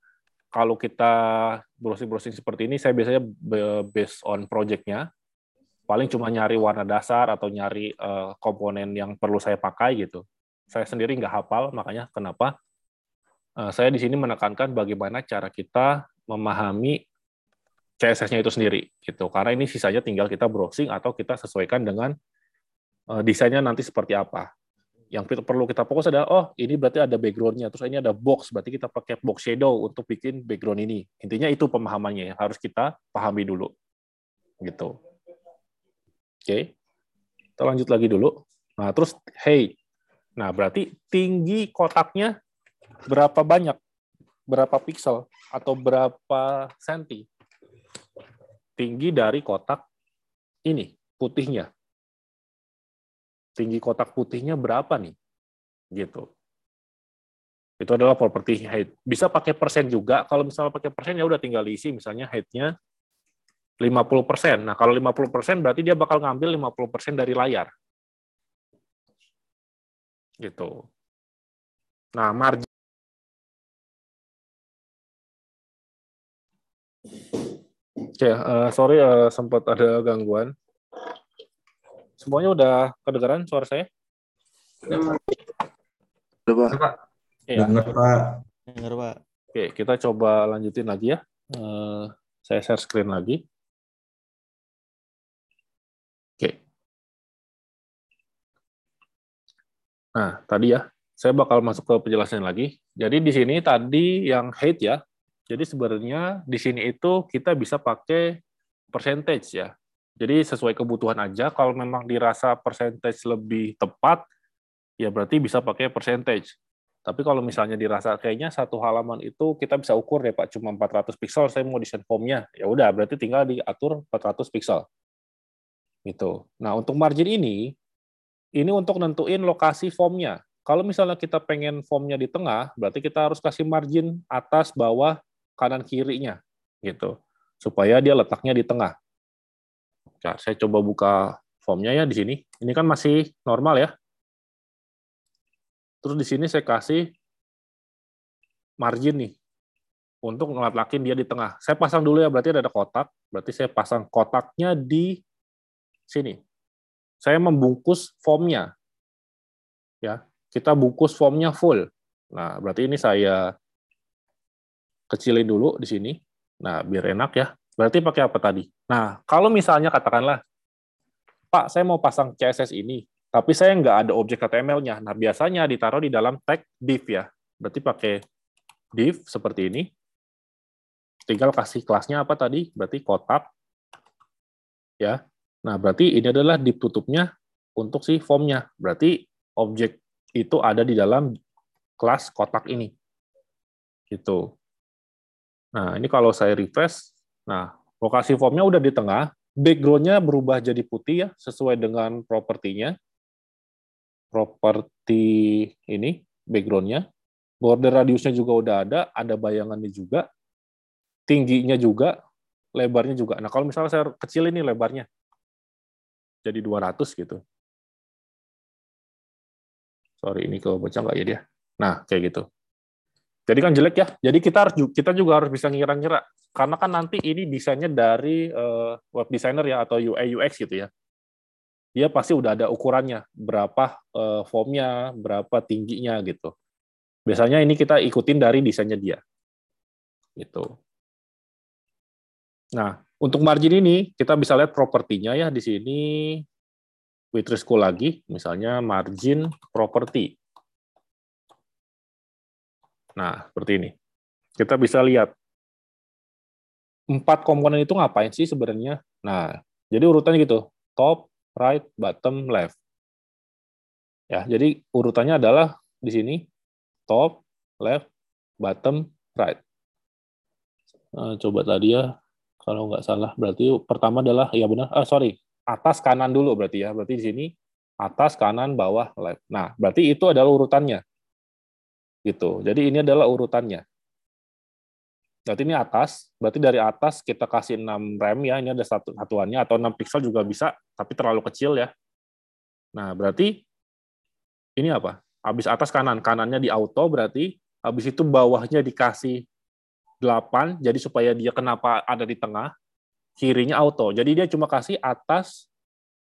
kalau kita browsing-browsing seperti ini, saya biasanya based on project-nya. Paling cuma nyari warna dasar atau nyari uh, komponen yang perlu saya pakai, gitu. Saya sendiri nggak hafal, makanya kenapa uh, saya di sini menekankan bagaimana cara kita memahami C S S-nya itu sendiri, gitu. Karena ini sisanya tinggal kita browsing atau kita sesuaikan dengan desainnya nanti seperti apa. Yang perlu kita fokus adalah, oh ini berarti ada background-nya, terus ini ada box, berarti kita pakai box shadow untuk bikin background ini. Intinya itu pemahamannya, yang harus kita pahami dulu. Gitu. Oke, kita lanjut lagi dulu. Nah, terus, hey, nah berarti tinggi kotaknya berapa banyak? Berapa pixel? Atau berapa senti? Tinggi dari kotak ini, putihnya. Tinggi kotak putihnya berapa nih, gitu. Itu adalah properti height. Bisa pakai persen juga. Kalau misalnya pakai persen ya udah tinggal diisi. Misalnya height-nya lima puluh persen. Nah kalau lima puluh persen berarti dia bakal ngambil lima puluh persen dari layar, gitu. Nah margin. Oke, okay, uh, sorry uh, sempat ada gangguan. Semuanya udah kedengaran suara saya? Udah, Pak. Ya. Dengar, Pak. Dengar, Pak. Oke, kita coba lanjutin lagi ya. Uh, saya share screen lagi. Oke. Nah, tadi ya, saya bakal masuk ke penjelasan lagi. Jadi di sini tadi yang height ya. Jadi sebenarnya di sini itu kita bisa pakai percentage ya. Jadi sesuai kebutuhan aja, kalau memang dirasa percentage lebih tepat, ya berarti bisa pakai percentage. Tapi kalau misalnya dirasa kayaknya satu halaman itu kita bisa ukur deh Pak, cuma empat ratus pixel, saya mau desain formnya, ya udah berarti tinggal diatur empat ratus pixel. Gitu. Nah untuk margin ini, ini untuk nentuin lokasi formnya. Kalau misalnya kita pengen formnya di tengah, berarti kita harus kasih margin atas, bawah, kanan, kirinya, gitu, supaya dia letaknya di tengah. Nah, saya coba buka formnya ya di sini. Ini kan masih normal ya. Terus di sini saya kasih margin nih untuk ngelak-lakin dia di tengah. Saya pasang dulu ya, berarti ada kotak. Berarti saya pasang kotaknya di sini. Saya membungkus formnya. Ya, kita bungkus formnya full. Nah, berarti ini saya kecilin dulu di sini. Nah, biar enak ya. Berarti pakai apa tadi? Nah, kalau misalnya katakanlah, Pak, saya mau pasang C S S ini, tapi saya nggak ada objek H T M L-nya. Nah, biasanya ditaruh di dalam tag div ya. Berarti pakai div seperti ini. Tinggal kasih kelasnya apa tadi? Berarti kotak. Ya. Nah, berarti ini adalah div tutupnya untuk si form-nya. Berarti objek itu ada di dalam kelas kotak ini. Gitu. Nah, ini kalau saya refresh, nah, lokasi formnya udah di tengah, background-nya berubah jadi putih ya, sesuai dengan propertinya. Properti ini, background-nya. Border radiusnya juga udah ada, ada bayangannya juga, tingginya juga, lebarnya juga. Nah, kalau misalnya saya kecilin nih lebarnya, jadi dua ratus gitu. Sorry, ini kebaca nggak ya dia? Nah, kayak gitu. Jadi kan jelek ya. Jadi kita harus kita juga harus bisa ngira-ngira. Karena kan nanti ini desainnya dari uh, web designer ya, atau U I U X gitu ya. Dia pasti udah ada ukurannya, berapa uh, formnya, berapa tingginya gitu. Biasanya ini kita ikutin dari desainnya dia. Gitu. Nah, untuk margin ini, kita bisa lihat propertinya ya di sini. W tiga School lagi, misalnya margin property. Nah, seperti ini. Kita bisa lihat. Empat komponen itu ngapain sih sebenarnya? Nah, jadi urutannya gitu. Top, right, bottom, left. Ya, jadi urutannya adalah di sini. Top, left, bottom, right. Nah, coba tadi ya, kalau nggak salah, berarti pertama adalah, ya benar, ah, sorry, atas kanan dulu berarti ya, berarti di sini atas kanan bawah left. Nah, berarti itu adalah urutannya, gitu. Jadi ini adalah urutannya. Berarti ini atas, berarti dari atas kita kasih enam rem ya, ini ada satu satuannya atau enam pixel juga bisa, tapi terlalu kecil ya. Nah, berarti ini apa? Habis atas kanan, kanannya di auto berarti, habis itu bawahnya dikasih delapan, jadi supaya dia kenapa ada di tengah, kirinya auto. Jadi dia cuma kasih atas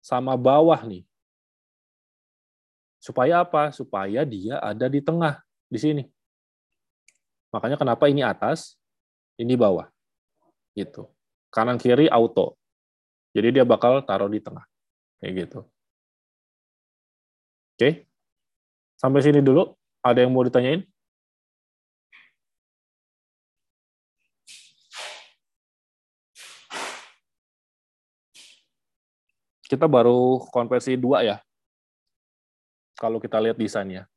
sama bawah nih. Supaya apa? Supaya dia ada di tengah, di sini. Makanya kenapa ini atas, ini bawah. Gitu. Kanan kiri auto. Jadi dia bakal taruh di tengah. Kayak gitu. Oke. Okay. Sampai sini dulu, ada yang mau ditanyain? Kita baru konversi dua ya, kalau kita lihat desainnya.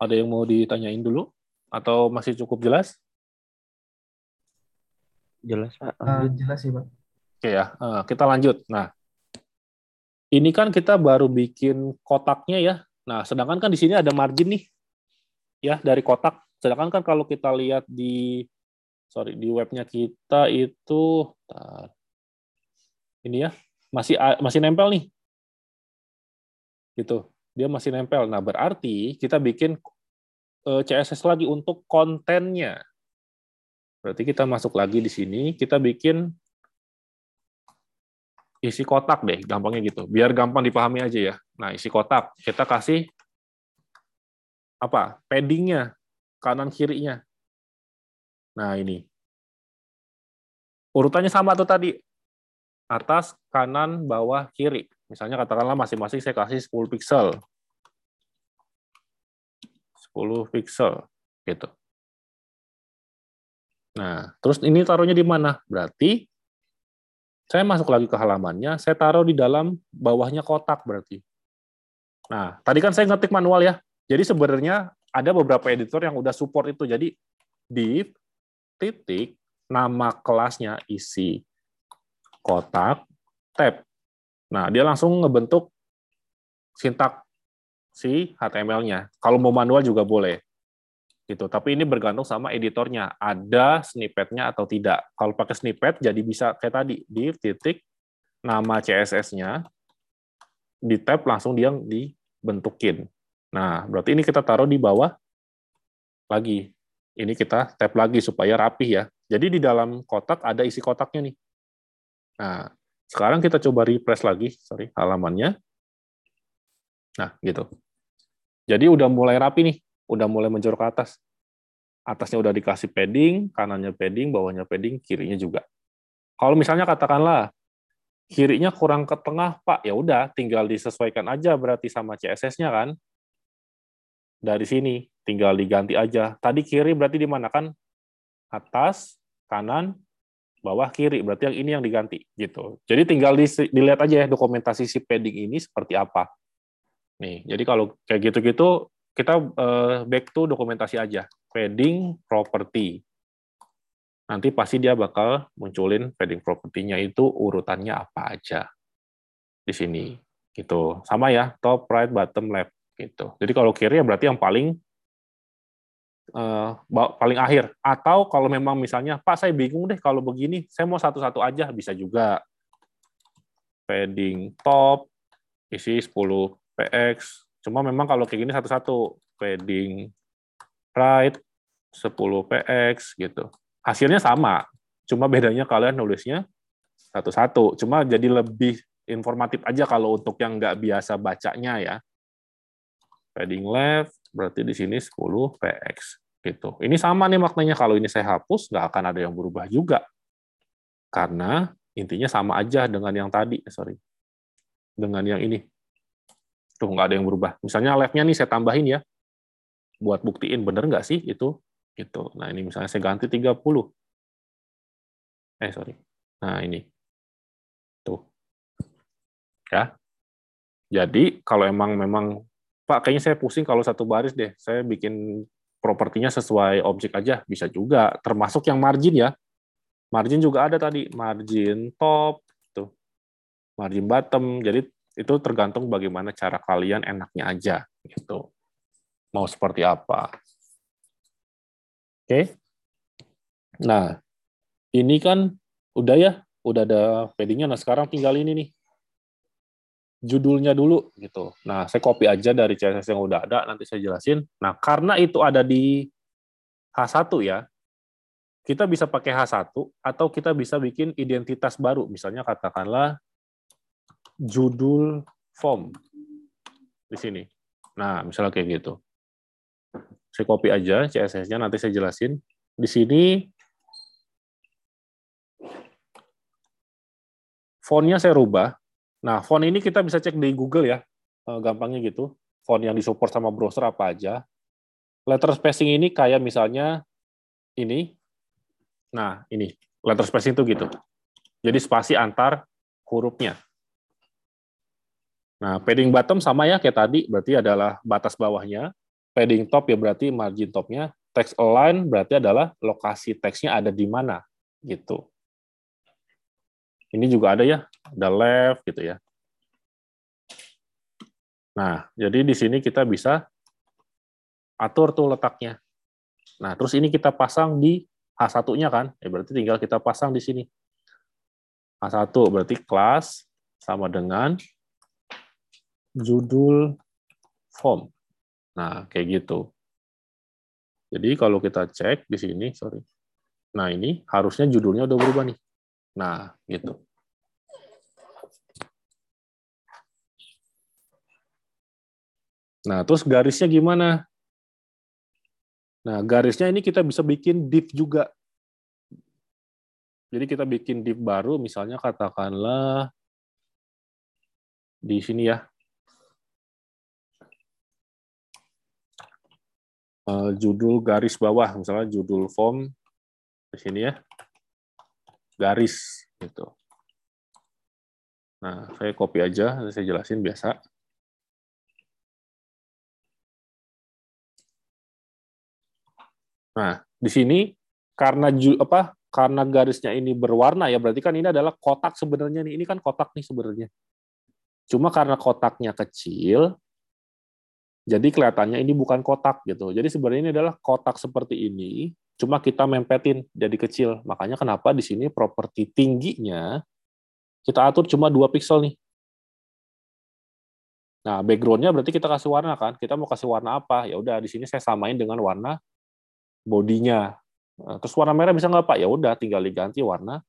Ada yang mau ditanyain dulu? Atau masih cukup jelas? Jelas, Pak. Uh, jelas sih, Pak. Oke ya, uh, kita lanjut. Nah, ini kan kita baru bikin kotaknya ya. Nah, sedangkan kan di sini ada margin nih, ya dari kotak. Sedangkan kan kalau kita lihat di, sorry, di webnya kita itu, tar, ini ya, masih masih nempel nih, gitu. Dia masih nempel. Nah, berarti kita bikin uh, C S S lagi untuk kontennya. Berarti kita masuk lagi di sini, kita bikin isi kotak deh, gampangnya gitu. Biar gampang dipahami aja ya. Nah, isi kotak, kita kasih apa? Padding-nya, kanan-kirinya. Nah, ini. Urutannya sama tuh tadi. Atas, kanan, bawah, kiri. Misalnya katakanlah masing-masing saya kasih sepuluh piksel. sepuluh piksel, gitu. Nah, terus ini taruhnya di mana? Berarti saya masuk lagi ke halamannya, saya taruh di dalam bawahnya kotak berarti. Nah, tadi kan saya ngetik manual ya. Jadi sebenarnya ada beberapa editor yang udah support itu. Jadi div titik nama kelasnya isi kotak tab. Nah, dia langsung ngebentuk sintak si H T M L-nya. Kalau mau manual juga boleh. Gitu. Tapi ini bergantung sama editornya, ada snippet-nya atau tidak. Kalau pakai snippet, jadi bisa kayak tadi, di titik nama C S S-nya, di tab langsung dia dibentukin. Nah, berarti ini kita taruh di bawah lagi. Ini kita tab lagi supaya rapih ya. Jadi di dalam kotak ada isi kotaknya nih. Nah, sekarang kita coba refresh lagi, sorry, halamannya. Nah, gitu. Jadi udah mulai rapi nih. Udah mulai menjorok ke atas. Atasnya udah dikasih padding, kanannya padding, bawahnya padding, kirinya juga. Kalau misalnya katakanlah kirinya kurang ke tengah, Pak, ya udah tinggal disesuaikan aja berarti sama C S S-nya kan. Dari sini tinggal diganti aja. Tadi kiri berarti di mana kan? Atas, kanan, bawah, kiri. Berarti yang ini yang diganti gitu. Jadi tinggal dilihat aja ya dokumentasi si padding ini seperti apa. Nih, jadi kalau kayak gitu-gitu kita uh, back to dokumentasi aja. Padding property. Nanti pasti dia bakal munculin padding property-nya itu urutannya apa aja di sini. Gitu. Sama ya, top, right, bottom, left gitu. Jadi kalau kiri ya berarti yang paling uh, paling akhir. Atau kalau memang misalnya, Pak saya bingung deh kalau begini, saya mau satu-satu aja bisa juga. Padding top isi sepuluh P X. Cuma memang kalau kayak gini satu-satu. Padding right sepuluh P X gitu. Hasilnya sama. Cuma bedanya kalian nulisnya satu-satu. Cuma jadi lebih informatif aja kalau untuk yang nggak biasa bacanya ya. Padding left berarti di sini sepuluh P X gitu. Ini sama nih maknanya. Kalau ini saya hapus nggak akan ada yang berubah juga. Karena intinya sama aja dengan yang tadi, sorry, dengan yang ini. Tuh, nggak ada yang berubah. Misalnya left-nya nih saya tambahin ya, buat buktiin bener nggak sih itu. Gitu. Nah, ini misalnya saya ganti tiga puluh. Eh, sorry. Nah, ini. Tuh. Ya. Jadi, kalau emang, memang, Pak, kayaknya saya pusing kalau satu baris deh, saya bikin propertinya sesuai objek aja, bisa juga. Termasuk yang margin ya. Margin juga ada tadi, margin top, tuh, margin bottom. Jadi itu tergantung bagaimana cara kalian enaknya aja, gitu. Mau seperti apa? Oke. Okay. Nah, ini kan udah ya, udah ada paddingnya. Nah sekarang tinggal ini nih, judulnya dulu, gitu. Nah saya copy aja dari C S S yang udah ada, nanti saya jelasin. Nah karena itu ada di H satu ya. Kita bisa pakai H satu, atau kita bisa bikin identitas baru. Misalnya katakanlah judul form di sini. Nah, misalnya kayak gitu. Saya copy aja C S S-nya, nanti saya jelasin. Di sini, font-nya saya rubah. Nah, font ini kita bisa cek di Google ya, gampangnya gitu. Font yang disupport sama browser apa aja. Letter spacing ini kayak misalnya ini. Nah, ini. Letter spacing itu gitu. Jadi spasi antar hurufnya. Nah, padding bottom sama ya kayak tadi, berarti adalah batas bawahnya. Padding top ya berarti margin topnya. Text align berarti adalah lokasi teksnya ada di mana. Gitu. Ini juga ada ya, ada left gitu ya. Nah, jadi di sini kita bisa atur tuh letaknya. Nah, terus ini kita pasang di H satu-nya kan, ya berarti tinggal kita pasang di sini. H satu berarti kelas sama dengan judul form. Nah, kayak gitu. Jadi kalau kita cek di sini, sorry. Nah, ini harusnya judulnya udah berubah nih. Nah, gitu. Nah, terus garisnya gimana? Nah, garisnya ini kita bisa bikin div juga. Jadi kita bikin div baru, misalnya katakanlah di sini ya. Uh, judul garis bawah, misalnya judul form di sini ya. Garis, gitu. Nah, saya copy aja, nanti saya jelasin biasa. Nah, di sini karena ju, apa? Karena garisnya ini berwarna ya, berarti kan ini adalah kotak sebenarnya nih. Ini kan kotak nih sebenarnya. Cuma karena kotaknya kecil, jadi kelihatannya ini bukan kotak gitu. Jadi sebenarnya ini adalah kotak seperti ini, cuma kita mempetin jadi kecil. Makanya kenapa di sini properti tingginya kita atur cuma dua piksel nih. Nah, background-nya berarti kita kasih warna kan? Kita mau kasih warna apa? Ya udah di sini saya samain dengan warna bodinya. Terus warna merah bisa nggak Pak? Ya udah, tinggal diganti warna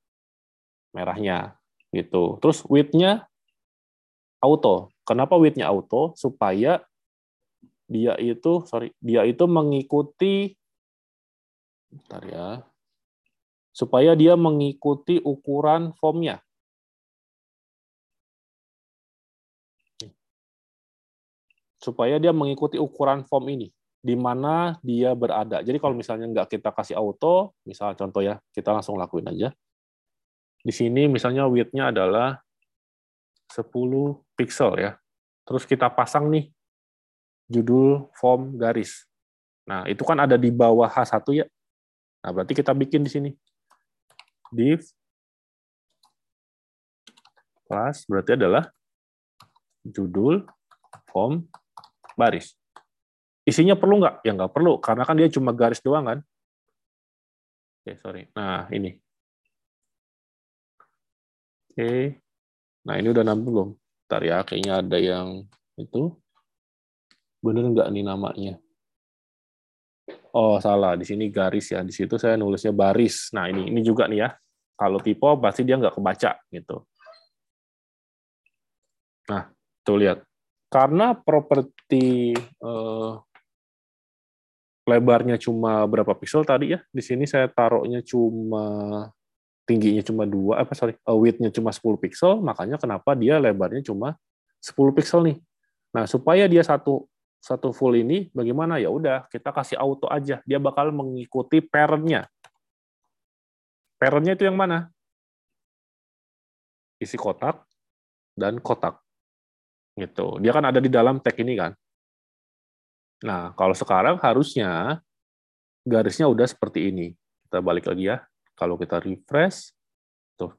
merahnya gitu. Terus width-nya auto. Kenapa width-nya auto? Supaya dia itu, sorry, dia itu mengikuti, bentar ya, supaya dia mengikuti ukuran formnya. Supaya dia mengikuti ukuran form ini. Di mana dia berada. Jadi kalau misalnya nggak kita kasih auto, misalnya contoh ya, kita langsung lakuin aja. Di sini misalnya width-nya adalah sepuluh piksel ya. Terus kita pasang nih judul, form, garis. Nah, itu kan ada di bawah H satu ya. Nah, berarti kita bikin di sini. Div plus berarti adalah judul, form, baris. Isinya perlu nggak? Ya nggak perlu, karena kan dia cuma garis doang kan. Oke, sorry. Nah, ini. Oke. Nah, ini udah nampil belum? Bentar ya, kayaknya ada yang itu. Bener nggak nih namanya? Oh, salah. Di sini garis ya. Di situ saya nulisnya baris. Nah, ini ini juga nih ya. Kalau tipe, pasti dia nggak kebaca. Gitu. Nah, tuh lihat. Karena properti eh, lebarnya cuma berapa pixel tadi ya? Di sini saya taruhnya cuma tingginya cuma dua, apa sorry, width-nya cuma sepuluh pixel, makanya kenapa dia lebarnya cuma sepuluh pixel nih. Nah, supaya dia satu satu full ini bagaimana? Ya udah, kita kasih auto aja. Dia bakal mengikuti parent-nya. Parent-nya itu yang mana? Isi kotak dan kotak. Gitu. Dia kan ada di dalam tag ini kan. Nah, kalau sekarang harusnya garisnya udah seperti ini. Kita balik lagi ya. Kalau kita refresh, tuh.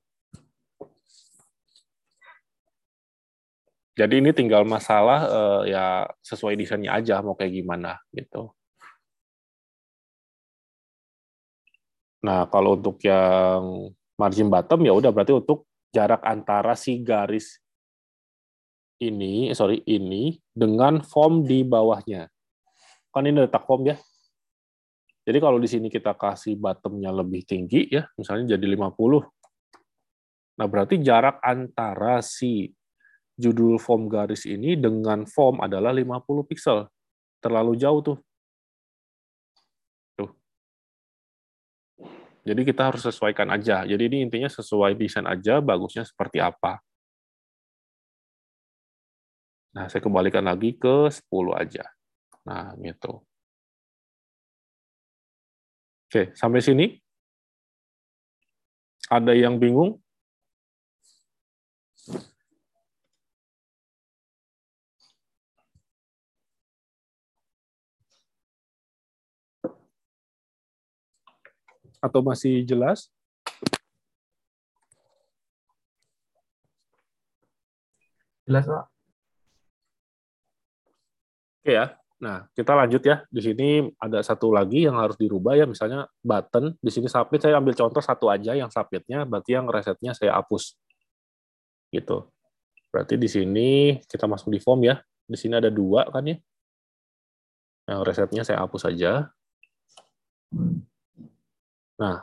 Jadi ini tinggal masalah eh, ya sesuai desainnya aja mau kayak gimana gitu. Nah, kalau untuk yang margin bottom ya udah berarti untuk jarak antara si garis ini, sorry ini dengan form di bawahnya. Kan ini letak form ya. Jadi kalau di sini kita kasih bottomnya lebih tinggi ya, misalnya jadi lima puluh. Nah, berarti jarak antara si judul form garis ini dengan form adalah lima puluh pixel. Terlalu jauh tuh. Tuh. Jadi kita harus sesuaikan aja. Jadi ini intinya sesuai desain aja, bagusnya seperti apa. Nah, saya kembalikan lagi ke sepuluh aja. Nah, gitu. Oke, sampai sini. Ada yang bingung? Atau masih jelas? Jelas, Pak. Oke ya. Nah, kita lanjut ya. Di sini ada satu lagi yang harus dirubah ya, misalnya button. Di sini submit, saya ambil contoh satu aja yang submitnya, berarti yang resetnya saya hapus. Gitu. Berarti di sini kita masuk di form ya. Di sini ada dua kan ya. Yang resetnya saya hapus saja. Nah,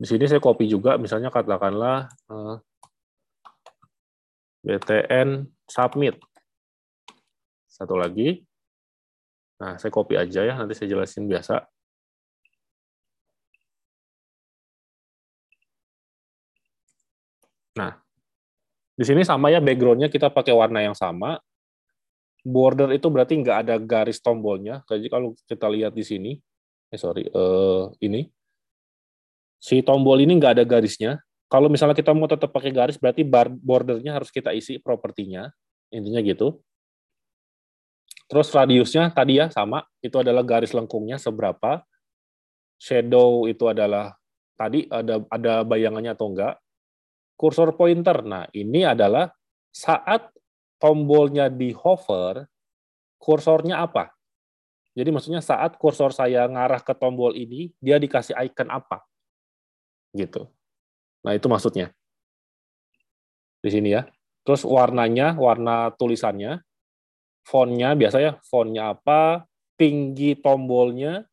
di sini saya copy juga, misalnya katakanlah eh, B T N submit. Satu lagi. Nah, saya copy aja ya, nanti saya jelasin biasa. Nah, di sini sama ya background-nya kita pakai warna yang sama. Border itu berarti nggak ada garis tombolnya. Jadi kalau kita lihat di sini, eh sorry, eh, ini. Si tombol ini nggak ada garisnya. Kalau misalnya kita mau tetap pakai garis, berarti bordernya harus kita isi propertinya. Intinya gitu. Terus radiusnya tadi ya sama, itu adalah garis lengkungnya seberapa. Shadow itu adalah tadi ada ada bayangannya atau enggak. Cursor pointer. Nah, ini adalah saat tombolnya di hover, kursornya apa? Jadi maksudnya saat kursor saya ngarah ke tombol ini, dia dikasih icon apa? Gitu. Nah, itu maksudnya. Di sini ya. Terus warnanya, warna tulisannya. Fontnya biasa ya, fontnya apa, tinggi tombolnya,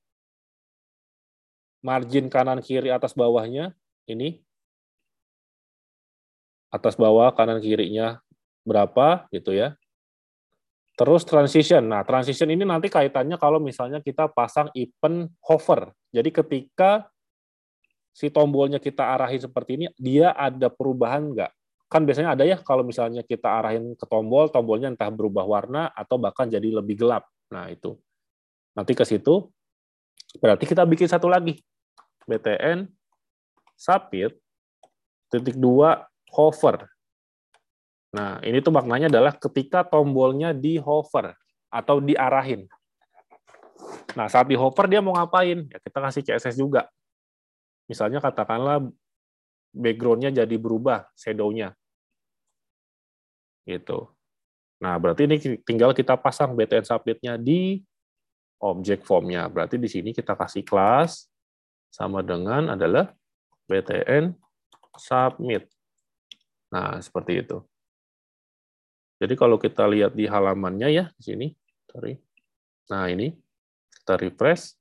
margin kanan kiri atas bawahnya, ini atas bawah kanan kirinya berapa gitu ya. Terus transition. Nah, transition ini nanti kaitannya kalau misalnya kita pasang event hover. Jadi ketika si tombolnya kita arahin seperti ini, dia ada perubahan nggak? Kan biasanya ada ya, kalau misalnya kita arahin ke tombol, tombolnya entah berubah warna, atau bahkan jadi lebih gelap. Nah, itu. Nanti ke situ, berarti kita bikin satu lagi. B T N, submit, titik dua, hover. Nah, ini tuh maknanya adalah ketika tombolnya di hover. atau diarahin. Nah, saat di hover dia mau ngapain? Ya, kita kasih C S S juga. Misalnya katakanlah background-nya jadi berubah, shadow-nya. Gitu. Nah, berarti ini tinggal kita pasang btn submit-nya di object form-nya. Berarti di sini kita kasih kelas sama dengan adalah btn submit. Nah, seperti itu. Jadi kalau kita lihat di halamannya ya, di sini. Sorry. Nah, ini kita refresh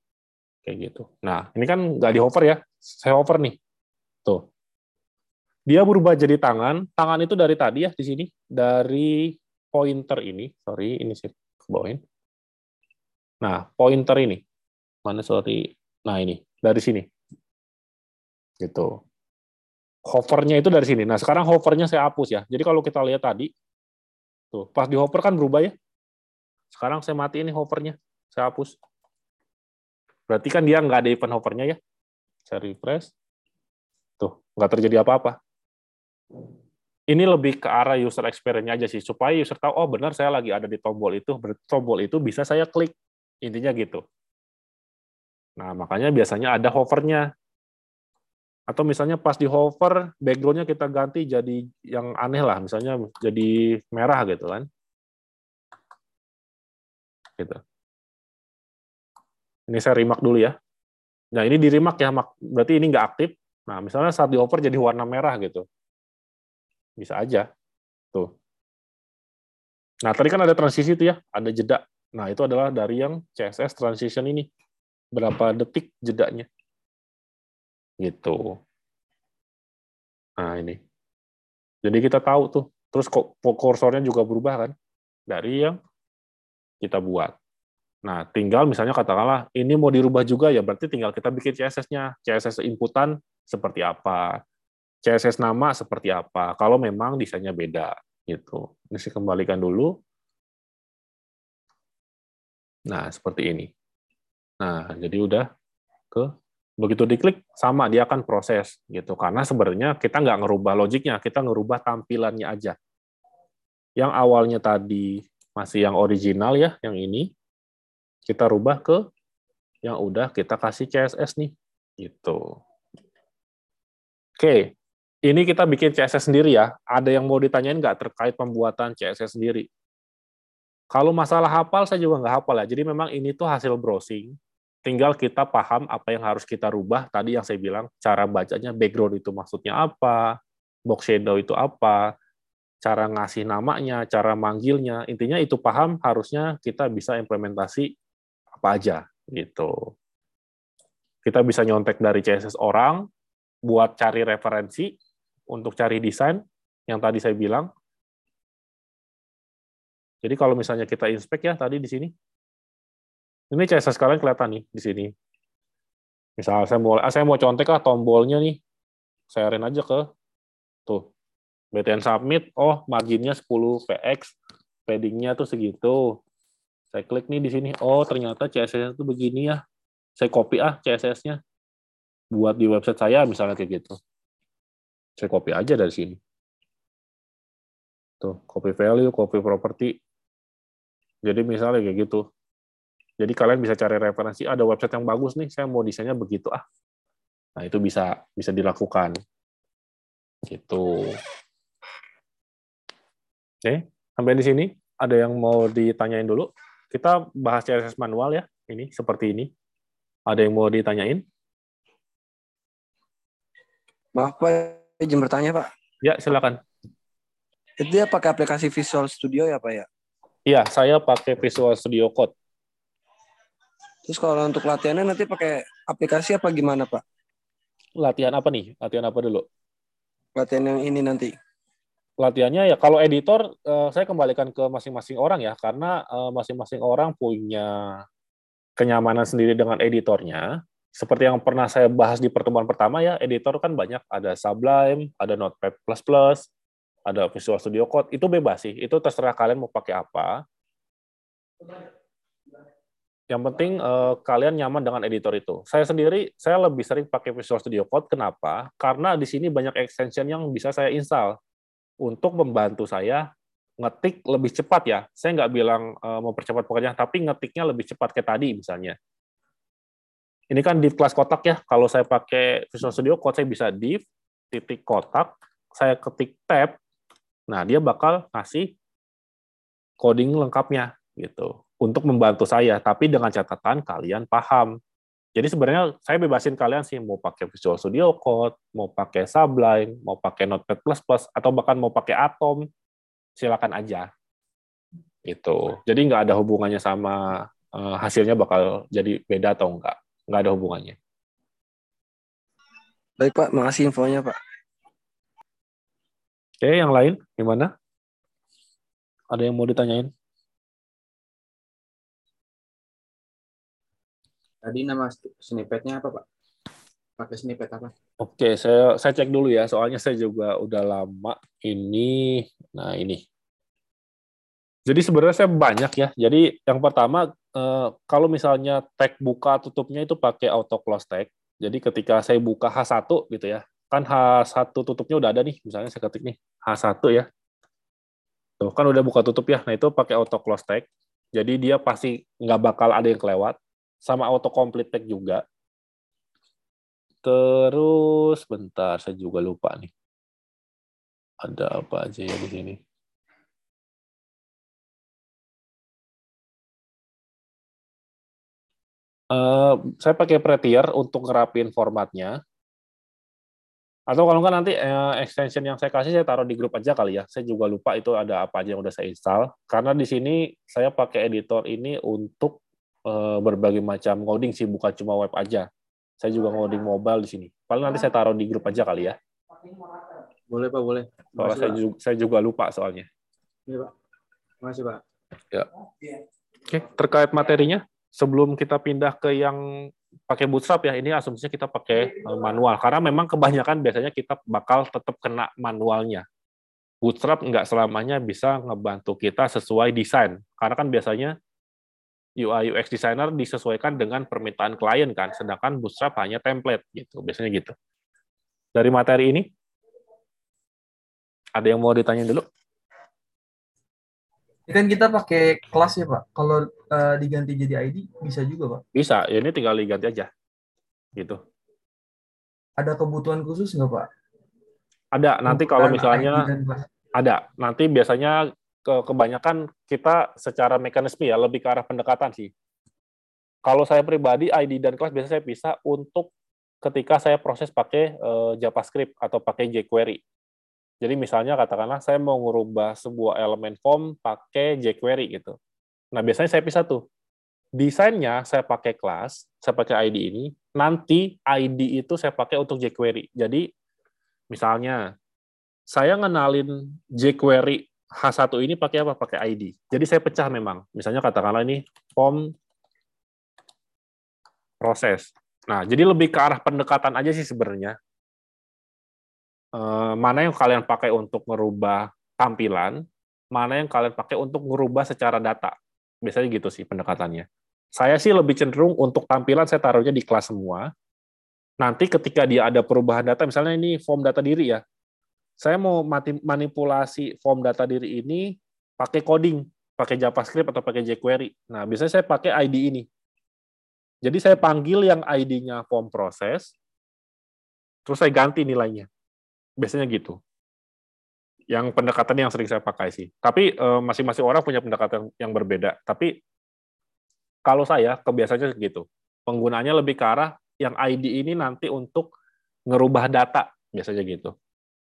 kayak gitu. Nah, ini kan nggak di hover ya. Saya hover nih. Tuh. Dia berubah jadi tangan. Tangan itu dari tadi ya di sini, dari pointer ini. Sorry, ini saya kebawain. Nah, pointer ini. Mana sorry. Nah, ini. Dari sini. Gitu. Hovernya itu dari sini. Nah, sekarang hovernya saya hapus ya. Jadi kalau kita lihat tadi, tuh, pas di hover kan berubah ya. Sekarang saya matiin nih hovernya. Saya hapus. Berarti kan dia nggak ada event hovernya ya. Saya refresh. Tuh, nggak terjadi apa-apa. Ini lebih ke arah user experience aja sih, supaya user tahu, oh benar saya lagi ada di tombol itu, tombol itu bisa saya klik. Intinya gitu. Nah, makanya biasanya ada hovernya. Atau misalnya pas di hover, background-nya kita ganti jadi yang aneh lah, misalnya jadi merah gitu kan. Gitu. Ini saya remark dulu ya. Nah, ini di remark ya, berarti ini nggak aktif. Nah, misalnya saat di hover jadi warna merah gitu. Bisa aja. Tuh. Nah, tadi kan ada transisi itu ya, ada jeda. Nah, itu adalah dari yang C S S transition ini. Berapa detik jedanya. Gitu. Nah, ini. Jadi kita tahu tuh. Terus kursornya juga berubah kan? Dari yang kita buat. Nah, tinggal misalnya katakanlah, ini mau dirubah juga ya, berarti tinggal kita bikin C S S-nya. C S S inputan seperti apa? C S S nama seperti apa, kalau memang desainnya beda. Gitu. Ini saya kembalikan dulu. Nah, seperti ini. Nah, jadi udah ke, begitu diklik, sama, dia akan proses. Gitu. Karena sebenarnya kita nggak ngerubah logiknya, kita ngerubah tampilannya aja. Yang awalnya tadi masih yang original ya, yang ini, kita rubah ke yang udah kita kasih C S S nih. Gitu. Oke. Ini kita bikin C S S sendiri ya. Ada yang mau ditanyain nggak terkait pembuatan C S S sendiri? Kalau masalah hafal, saya juga nggak hafal ya. Jadi memang ini tuh hasil browsing. Tinggal kita paham apa yang harus kita rubah. Tadi yang saya bilang, cara bacanya background itu maksudnya apa, box shadow itu apa, cara ngasih namanya, cara manggilnya. Intinya itu paham, harusnya kita bisa implementasi apa aja. Gitu. Kita bisa nyontek dari C S S orang, buat cari referensi, untuk cari desain yang tadi saya bilang. Jadi kalau misalnya kita inspect ya tadi di sini. Ini C S S kalian kelihatan nih di sini. Misal saya mau saya mau contek lah tombolnya nih. Saya sharein aja ke tuh. btn submit, oh marginnya sepuluh px, padding-nya tuh segitu. Saya klik nih di sini, oh ternyata C S S-nya tuh begini ya. Saya copy ah C S S-nya. Buat di website saya, misalnya kayak gitu. Saya copy aja dari sini. Tuh, copy value, copy property. Jadi misalnya kayak gitu. Jadi kalian bisa cari referensi, ada website yang bagus nih, saya mau desainnya begitu, ah. Nah, itu bisa bisa dilakukan. Gitu. Oke, sampai di sini. Ada yang mau ditanyain dulu? Kita bahas C S S manual ya, ini, seperti ini. Ada yang mau ditanyain? Maaf Pak, izin bertanya Pak. Ya, silakan. Itu dia pakai aplikasi Visual Studio ya Pak ya? Iya, saya pakai Visual Studio Code. Terus kalau untuk latihannya nanti pakai aplikasi apa gimana Pak? Latihan apa nih? Latihan apa dulu? Latihan yang ini nanti. Latihannya ya, kalau editor saya kembalikan ke masing-masing orang ya, karena masing-masing orang punya kenyamanan sendiri dengan editornya. Seperti yang pernah saya bahas di pertemuan pertama ya, editor kan banyak, ada Sublime, ada Notepad plus plus, ada Visual Studio Code, itu bebas sih, itu terserah kalian mau pakai apa. Yang penting eh, kalian nyaman dengan editor itu. Saya sendiri, saya lebih sering pakai Visual Studio Code, kenapa? Karena di sini banyak extension yang bisa saya install untuk membantu saya ngetik lebih cepat ya. Saya nggak bilang uh, mau percepat pekerjaan, tapi ngetiknya lebih cepat kayak tadi misalnya. Ini kan div kelas kotak ya. Kalau saya pakai Visual Studio Code, saya bisa div titik kotak, saya ketik tab, nah dia bakal kasih coding lengkapnya gitu untuk membantu saya, tapi dengan catatan kalian paham. Jadi sebenarnya saya bebasin kalian sih mau pakai Visual Studio Code, mau pakai Sublime, mau pakai Notepad plus plus, atau bahkan mau pakai Atom, silakan aja. Gitu. Jadi nggak ada hubungannya sama uh, hasilnya bakal jadi beda atau enggak. Nggak ada hubungannya. Baik Pak, makasih infonya Pak. Oke, yang lain gimana? Ada yang mau ditanyain? Tadi nama snippet-nya apa, Pak? Pakai snippet apa? Oke, saya saya cek dulu ya. Soalnya saya juga udah lama ini. Nah, ini. Jadi sebenarnya saya banyak ya. Jadi yang pertama, kalau misalnya tag buka tutupnya itu pakai auto close tag. Jadi ketika saya buka H satu gitu ya. Kan H satu tutupnya udah ada nih. Misalnya saya ketik nih H satu ya. Tuh, kan udah buka tutup ya. Nah, itu pakai auto close tag. Jadi dia pasti nggak bakal ada yang kelewat. Sama auto complete tag juga. Terus bentar, saya juga lupa nih. Ada apa aja ya di sini? Uh, saya pakai prettier untuk ngerapiin formatnya. Atau kalau nggak nanti uh, extension yang saya kasih saya taruh di grup aja kali ya. Saya juga lupa itu ada apa aja yang udah saya install. Karena di sini saya pakai editor ini untuk berbagai macam coding sih, bukan cuma web aja. Saya juga coding mobile di sini. Paling nanti saya taruh di grup aja kali ya. Boleh Pak, boleh. Soalnya saya juga, saya juga lupa soalnya. Iya Pak. Makasih Pak. Ya. Oke, terkait materinya, sebelum kita pindah ke yang pakai Bootstrap ya, ini asumsinya kita pakai manual. Karena memang kebanyakan biasanya kita bakal tetap kena manualnya. Bootstrap nggak selamanya bisa ngebantu kita sesuai desain. Karena kan biasanya U I U X designer disesuaikan dengan permintaan klien kan, sedangkan Bootstrap hanya template gitu, biasanya gitu. Dari materi ini, ada yang mau ditanyain dulu? Kan kita pakai kelas ya Pak, kalau uh, diganti jadi I D bisa juga Pak? Bisa, ya ini tinggal diganti aja, gitu. Ada kebutuhan khusus nggak Pak? Ada, nanti kalau misalnya ada, nanti biasanya kebanyakan kita secara mekanisme ya lebih ke arah pendekatan sih. Kalau saya pribadi I D dan kelas biasanya saya pisah untuk ketika saya proses pakai eh, JavaScript atau pakai jQuery. Jadi misalnya katakanlah saya mau merubah sebuah elemen form pakai jQuery gitu. Nah biasanya saya pisah tuh. Desainnya saya pakai kelas, saya pakai I D ini. Nanti I D itu saya pakai untuk jQuery. Jadi misalnya saya ngenalin jQuery H satu ini pakai apa? Pakai I D. Jadi saya pecah memang. Misalnya katakanlah ini form proses. Nah, jadi lebih ke arah pendekatan aja sih sebenarnya. E, mana yang kalian pakai untuk merubah tampilan, mana yang kalian pakai untuk merubah secara data. Biasanya gitu sih pendekatannya. Saya sih lebih cenderung untuk tampilan saya taruhnya di kelas semua. Nanti ketika dia ada perubahan data, misalnya ini form data diri ya, saya mau manipulasi form data diri ini pakai coding, pakai JavaScript atau pakai jQuery. Nah, biasanya saya pakai I D ini. Jadi saya panggil yang I D-nya form proses, terus saya ganti nilainya. Biasanya gitu. Yang pendekatan yang sering saya pakai sih. Tapi masing-masing orang punya pendekatan yang berbeda. Tapi kalau saya kebiasaannya gitu. Penggunaannya lebih ke arah yang I D ini nanti untuk ngerubah data, biasanya gitu.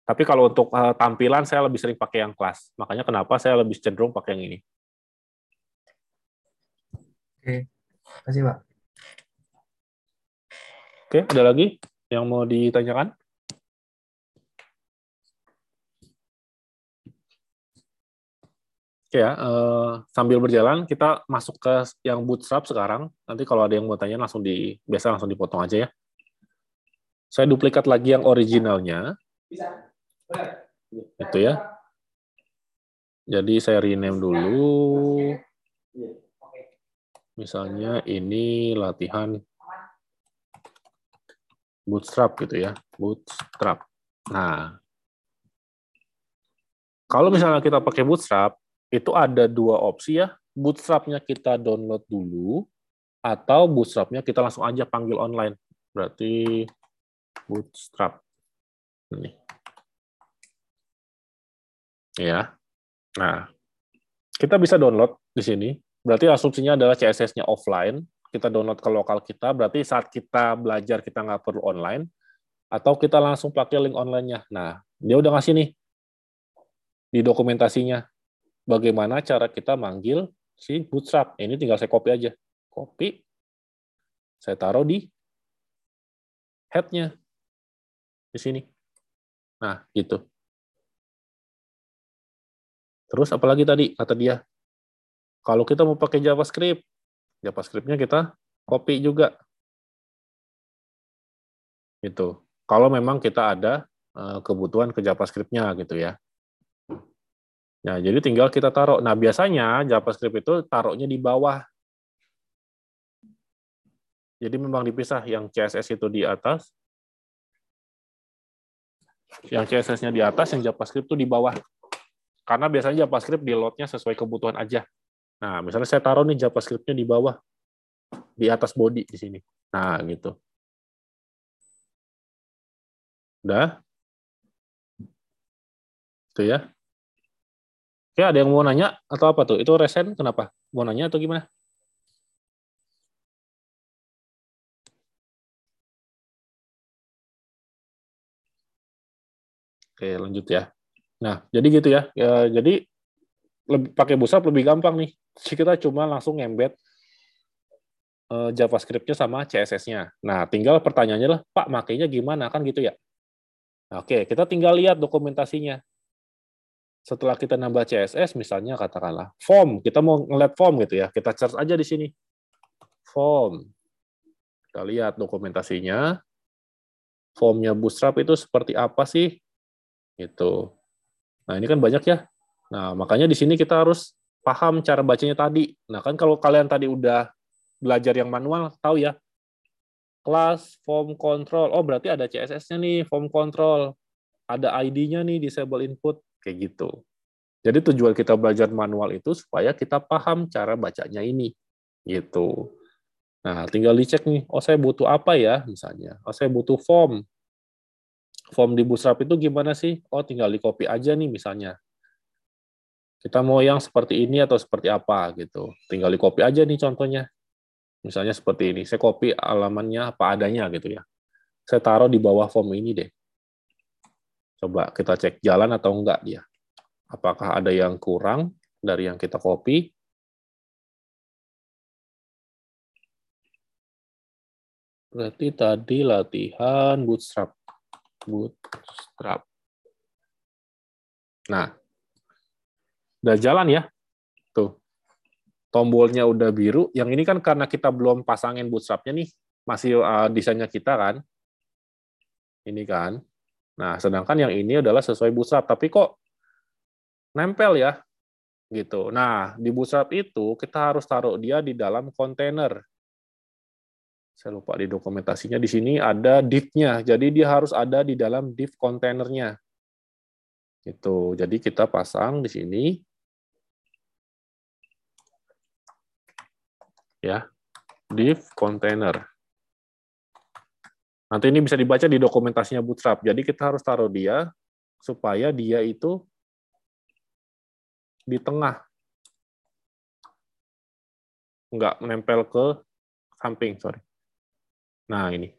Tapi kalau untuk uh, tampilan, saya lebih sering pakai yang kelas. Makanya kenapa saya lebih cenderung pakai yang ini. Oke, terima kasih, Pak. Oke, ada lagi yang mau ditanyakan? Oke ya, uh, sambil berjalan, kita masuk ke yang Bootstrap sekarang. Nanti kalau ada yang mau tanya, langsung di, biasa langsung dipotong aja ya. Saya duplikat lagi yang originalnya. Bisa. Itu ya. Jadi saya rename dulu. Misalnya ini latihan Bootstrap gitu ya, Bootstrap. Nah, kalau misalnya kita pakai Bootstrap, itu ada dua opsi ya, Bootstrap-nya kita download dulu, atau Bootstrap-nya kita langsung aja panggil online. Berarti Bootstrap. Ini. Ya. Nah, kita bisa download di sini. Berarti asumsinya adalah C S S-nya offline. Kita download ke lokal kita, berarti saat kita belajar kita nggak perlu online. Atau kita langsung pakai link online-nya. Nah, dia udah ngasih nih di dokumentasinya. Bagaimana cara kita manggil si Bootstrap. Ini tinggal saya copy aja. Copy. Saya taruh di head-nya. Di sini. Nah, gitu. Terus apalagi tadi, kata dia. Kalau kita mau pakai JavaScript, JavaScript-nya kita copy juga. Gitu. Kalau memang kita ada kebutuhan ke JavaScript-nya gitu ya. Nah, jadi tinggal kita taruh. Nah, biasanya JavaScript itu taruhnya di bawah. Jadi memang dipisah, yang C S S itu di atas. Yang C S S-nya di atas, yang JavaScript itu di bawah. Karena biasanya JavaScript di load-nya sesuai kebutuhan aja. Nah, misalnya saya taruh nih JavaScript-nya di bawah. Di atas body di sini. Nah, gitu. Udah? Itu ya. Oke, ada yang mau nanya atau apa tuh? Itu resen kenapa? Mau nanya atau gimana? Oke, lanjut ya. Nah, jadi gitu ya. Ya jadi lebih, pakai Bootstrap lebih gampang nih. Kita cuma langsung embed JavaScript-nya sama C S S-nya. Nah, tinggal pertanyaannya lah, Pak, makainya gimana? Kan gitu ya. Oke, kita tinggal lihat dokumentasinya. Setelah kita nambah C S S, misalnya katakanlah form, kita mau ngeliat form gitu ya, kita search aja di sini. Form. Kita lihat dokumentasinya. Formnya Bootstrap itu seperti apa sih? Gitu. Nah, ini kan banyak ya. Nah, makanya di sini kita harus paham cara bacanya tadi. Nah, kan kalau kalian tadi udah belajar yang manual, tahu ya. Class, form control. Oh, berarti ada C S S-nya nih, form control. Ada I D-nya nih, disable input. Kayak gitu. Jadi tujuan kita belajar manual itu supaya kita paham cara bacanya ini. Gitu. Nah, tinggal dicek nih. Oh, saya butuh apa ya, misalnya. Oh, saya butuh form. Form di Bootstrap itu gimana sih? Oh, tinggal di-copy aja nih, misalnya. Kita mau yang seperti ini atau seperti apa, gitu. Tinggal di-copy aja nih contohnya. Misalnya seperti ini, saya copy alamannya apa adanya gitu ya. Saya taruh di bawah form ini deh. Coba kita cek jalan atau enggak dia. Apakah ada yang kurang dari yang kita copy? Berarti tadi latihan Bootstrap. Bootstrap. Nah, udah jalan ya. Tuh. Tombolnya udah biru. Yang ini kan karena kita belum pasangin Bootstrap-nya nih, masih uh, desainnya kita kan. Ini kan. Nah, sedangkan yang ini adalah sesuai Bootstrap, tapi kok nempel ya, gitu. Nah, di Bootstrap itu kita harus taruh dia di dalam kontainer. Saya lupa di dokumentasinya. Di sini ada div-nya, jadi dia harus ada di dalam div kontainernya. Gitu. Jadi kita pasang di sini. Ya, div container. Nanti ini bisa dibaca di dokumentasinya Bootstrap. Jadi kita harus taruh dia supaya dia itu di tengah, nggak menempel ke samping. Sorry. Nah ini,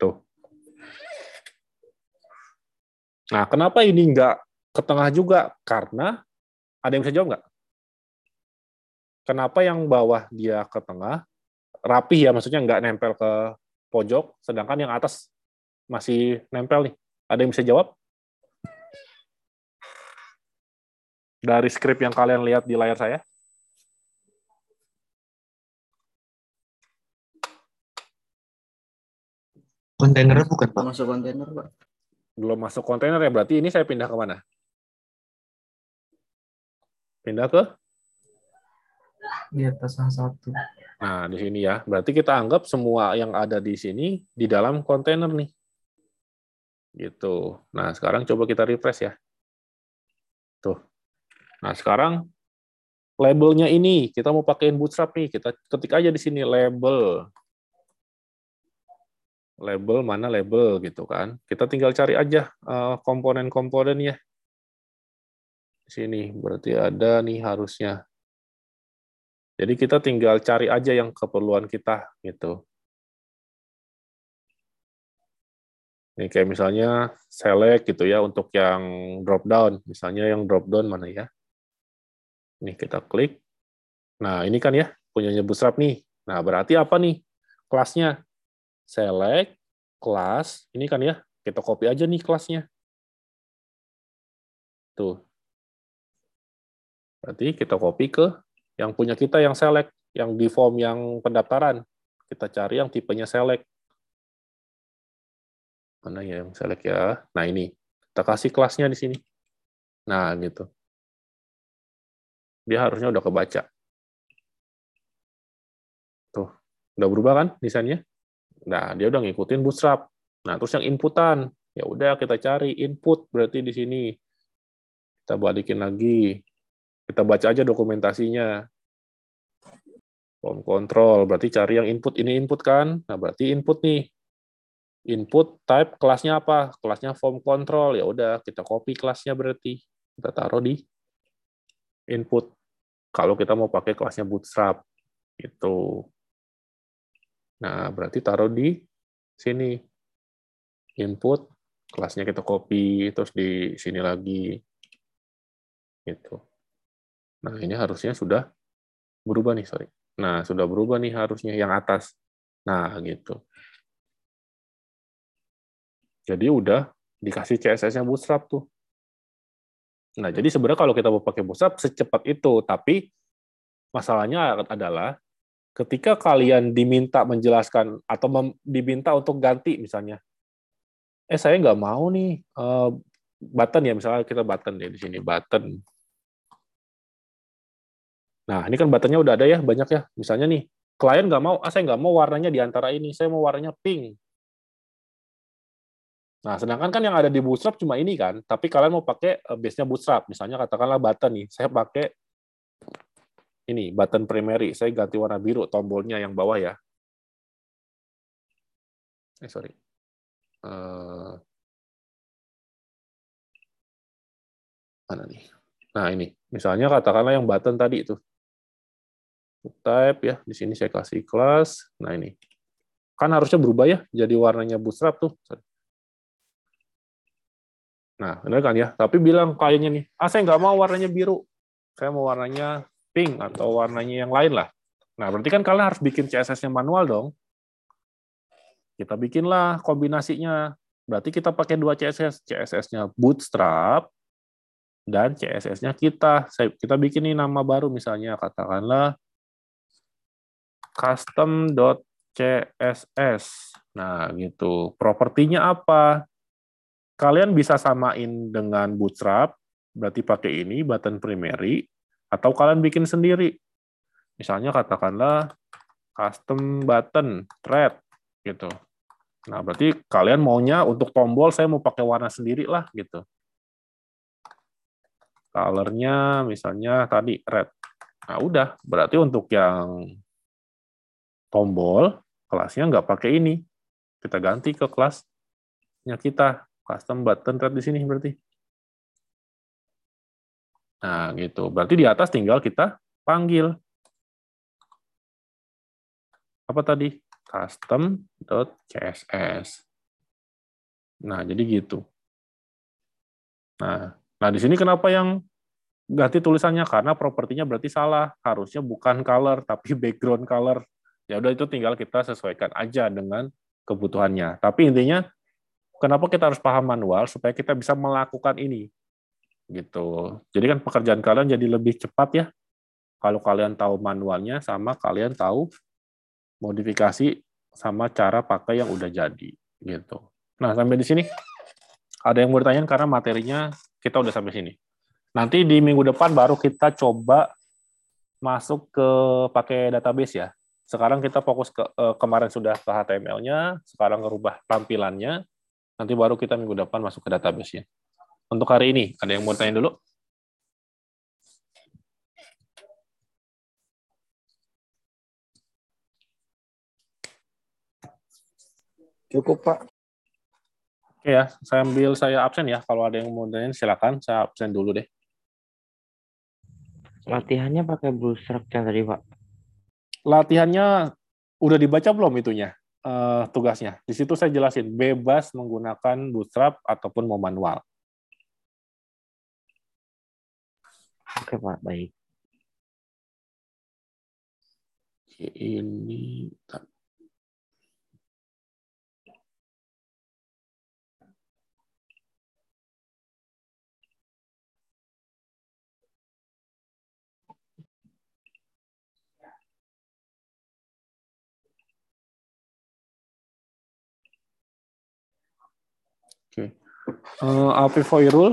tuh. Nah kenapa ini nggak ke tengah juga? Karena ada yang bisa jawab nggak? Kenapa yang bawah dia ke tengah, rapih ya, maksudnya nggak nempel ke pojok, sedangkan yang atas masih nempel nih. Ada yang bisa jawab? Dari script yang kalian lihat di layar saya. Kontainernya bukan, Pak. Masuk kontainer, Pak. Belum masuk kontainer ya, berarti ini saya pindah ke mana? Pindah ke? Di atas satu. Nah, di sini ya. Berarti kita anggap semua yang ada di sini di dalam kontainer nih. Gitu. Nah, sekarang coba kita refresh ya. Tuh. Nah, sekarang labelnya ini, kita mau pakein Bootstrap nih, kita ketik aja di sini label. Label mana label gitu kan. Kita tinggal cari aja komponen-komponennya. Di sini berarti ada nih harusnya. Jadi kita tinggal cari aja yang keperluan kita gitu. Ini kayak misalnya select gitu ya untuk yang drop down, misalnya yang drop down mana ya? Nih kita klik. Nah, ini kan ya punyanya Bootstrap nih. Nah, berarti apa nih kelasnya? Select, kelas, ini kan ya, kita copy aja nih kelasnya. Tuh. Berarti kita copy ke yang punya kita yang select, yang di form yang pendaftaran. Kita cari yang tipenya select. Mana ya yang select ya? Nah ini, kita kasih kelasnya di sini. Nah gitu. Dia harusnya udah kebaca. Tuh, udah berubah kan desainnya? Nah, dia udah ngikutin Bootstrap. Nah, terus yang inputan, ya udah kita cari input berarti di sini. Kita balikin lagi. Kita baca aja dokumentasinya. Form control, berarti cari yang input, ini input kan? Nah, berarti input nih. Input type kelasnya apa? Kelasnya form control. Ya udah, kita copy kelasnya berarti. Kita taruh di input. Kalau kita mau pakai kelasnya Bootstrap. Gitu. Nah, berarti taruh di sini. Input, kelasnya kita copy, terus di sini lagi. Gitu. Nah, ini harusnya sudah berubah nih, sorry. Nah, sudah berubah nih harusnya yang atas. Nah, gitu. Jadi udah dikasih C S S-nya Bootstrap tuh. Nah, jadi sebenarnya kalau kita mau pakai Bootstrap, secepat itu. Tapi masalahnya adalah ketika kalian diminta menjelaskan atau diminta untuk ganti misalnya, eh saya nggak mau nih uh, button ya, misalnya kita button ya di sini button. Nah ini kan buttonnya udah ada ya banyak ya, misalnya nih klien nggak mau, ah saya nggak mau warnanya di antara ini, saya mau warnanya pink. Nah sedangkan kan yang ada di Bootstrap cuma ini kan, tapi kalian mau pakai base-nya Bootstrap, misalnya katakanlah button nih, saya pakai ini, button primary. Saya ganti warna biru, tombolnya yang bawah ya. Eh, sorry. Uh, mana nih? Nah, ini. Misalnya katakanlah yang button tadi itu. Type ya. Di sini saya kasih kelas. Nah, ini. Kan harusnya berubah ya. Jadi warnanya Bootstrap tuh. Sorry. Nah, benar kan ya. Tapi bilang kliennya nih, ah, saya nggak mau warnanya biru. Saya mau warnanya pink atau warnanya yang lain lah. Nah, berarti kan kalian harus bikin C S S-nya manual dong. Kita bikinlah kombinasinya. Berarti kita pakai dua C S S. C S S-nya Bootstrap dan C S S-nya kita. Kita bikin nih nama baru misalnya. Katakanlah custom.css. Nah, gitu. Propertinya apa? Kalian bisa samain dengan Bootstrap. Berarti pakai ini, button primary. Atau kalian bikin sendiri. Misalnya katakanlah custom button thread gitu. Nah, berarti kalian maunya untuk tombol saya mau pakai warna sendiri lah gitu. Color-nya misalnya tadi red. Nah, udah, berarti untuk yang tombol kelasnya nggak pakai ini. Kita ganti ke kelasnya kita, custom button thread di sini berarti. Nah, gitu. Berarti di atas tinggal kita panggil. Apa tadi? Custom.css. Nah, jadi gitu. Nah, nah di sini kenapa yang ganti tulisannya? Karena propertinya berarti salah. Harusnya bukan color, tapi background color. Ya udah itu tinggal kita sesuaikan aja dengan kebutuhannya. Tapi intinya, kenapa kita harus paham manual? Supaya kita bisa melakukan ini. Gitu. Jadi kan pekerjaan kalian jadi lebih cepat ya. Kalau kalian tahu manualnya sama kalian tahu modifikasi sama cara pakai yang udah jadi gitu. Nah, sampai di sini ada yang mau ditanyain karena materinya kita udah sampai sini. Nanti di minggu depan baru kita coba masuk ke pakai database ya. Sekarang kita fokus ke kemarin sudah ke H T M L-nya, sekarang ngerubah tampilannya. Nanti baru kita minggu depan masuk ke database-nya. Untuk hari ini, ada yang mau tanya dulu? Cukup, Pak. Oke ya, sambil saya absen ya. Kalau ada yang mau tanya, silakan. Saya absen dulu deh. Latihannya pakai Bootstrap yang tadi, Pak? Latihannya udah dibaca belum itunya, uh, tugasnya? Di situ saya jelasin, bebas menggunakan Bootstrap ataupun mau manual. Oke, Pak. Baik. Ini... Oke, uh, Afif Hoirul,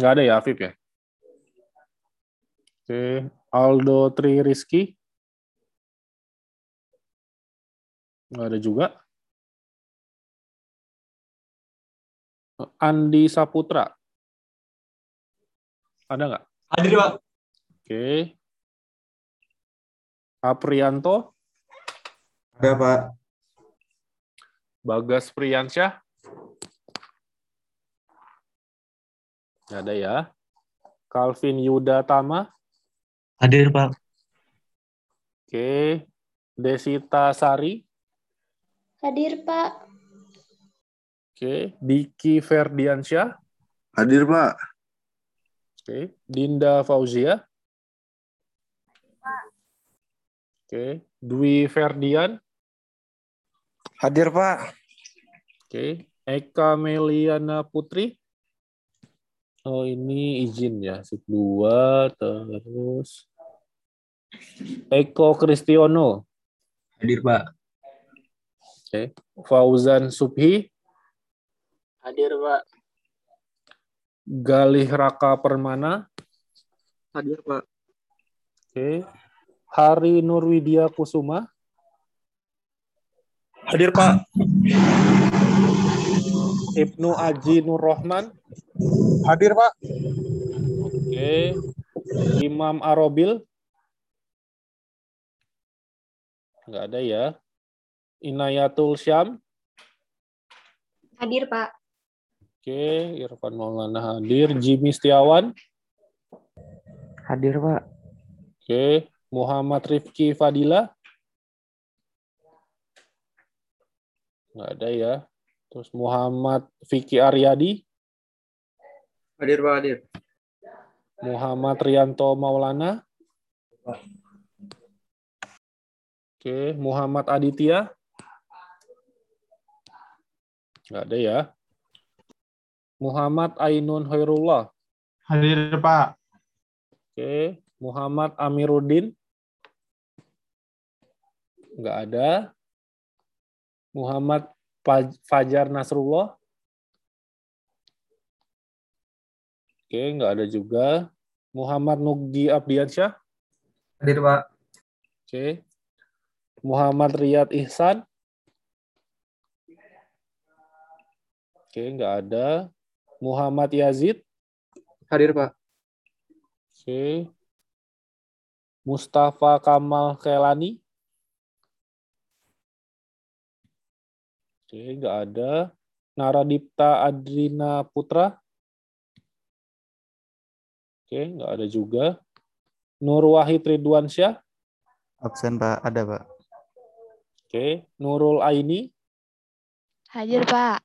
nggak ada ya Afif ya. Oke, Aldo Tri Rizky, nggak ada juga. Andi Saputra, ada nggak? Hadir, Pak. Oke, Aprianto, ada Pak. Bagas Priyansyah. Nggak ada ya. Calvin Yuda Tama. Hadir, Pak. Oke. Desita Sari. Hadir, Pak. Oke. Diki Ferdiansyah. Hadir, Pak. Oke. Dinda Fauzia. Pak. Oke. Dwi Ferdian. Hadir, Pak. Oke, Eka Meliana Putri. Oh, ini izin ya, sip dua terus. Eko Kristiono. Hadir, Pak. Oke, Fauzan Subhi. Hadir, Pak. Galih Raka Permana. Hadir, Pak. Oke, Hari Nurwidia Kusuma. Hadir, Pak. Ibnu Aji Nur Rahman. Hadir, Pak. Oke. Imam Arobil. Enggak ada ya. Inayatul Syam. Hadir, Pak. Oke. Irfan Maulana hadir. Jimmy Setiawan. Hadir, Pak. Oke. Muhammad Rifki Fadila. Nggak ada ya. Terus Muhammad Vicky Aryadi. Hadir, Pak. Hadir. Muhammad Rianto Maulana. Pak. Oke, Muhammad Aditya. Nggak ada ya. Muhammad Ainun Hoirullah. Hadir, Pak. Oke, Muhammad Amiruddin. Nggak ada. Muhammad Fajar Nasrullah. Oke, nggak ada juga. Muhammad Nugi Abdiansyah. Hadir, Pak. Oke. Muhammad Riyad Ihsan. Oke, nggak ada. Muhammad Yazid. Hadir, Pak. Oke. Mustafa Kamal Khelani. Oke, nggak ada. Naradipta Adrina Putra. Oke, nggak ada juga. Nur Wahid Ridwansyah. Absen, Pak. Ada, Pak. Oke, Nurul Aini. Hadir, Pak.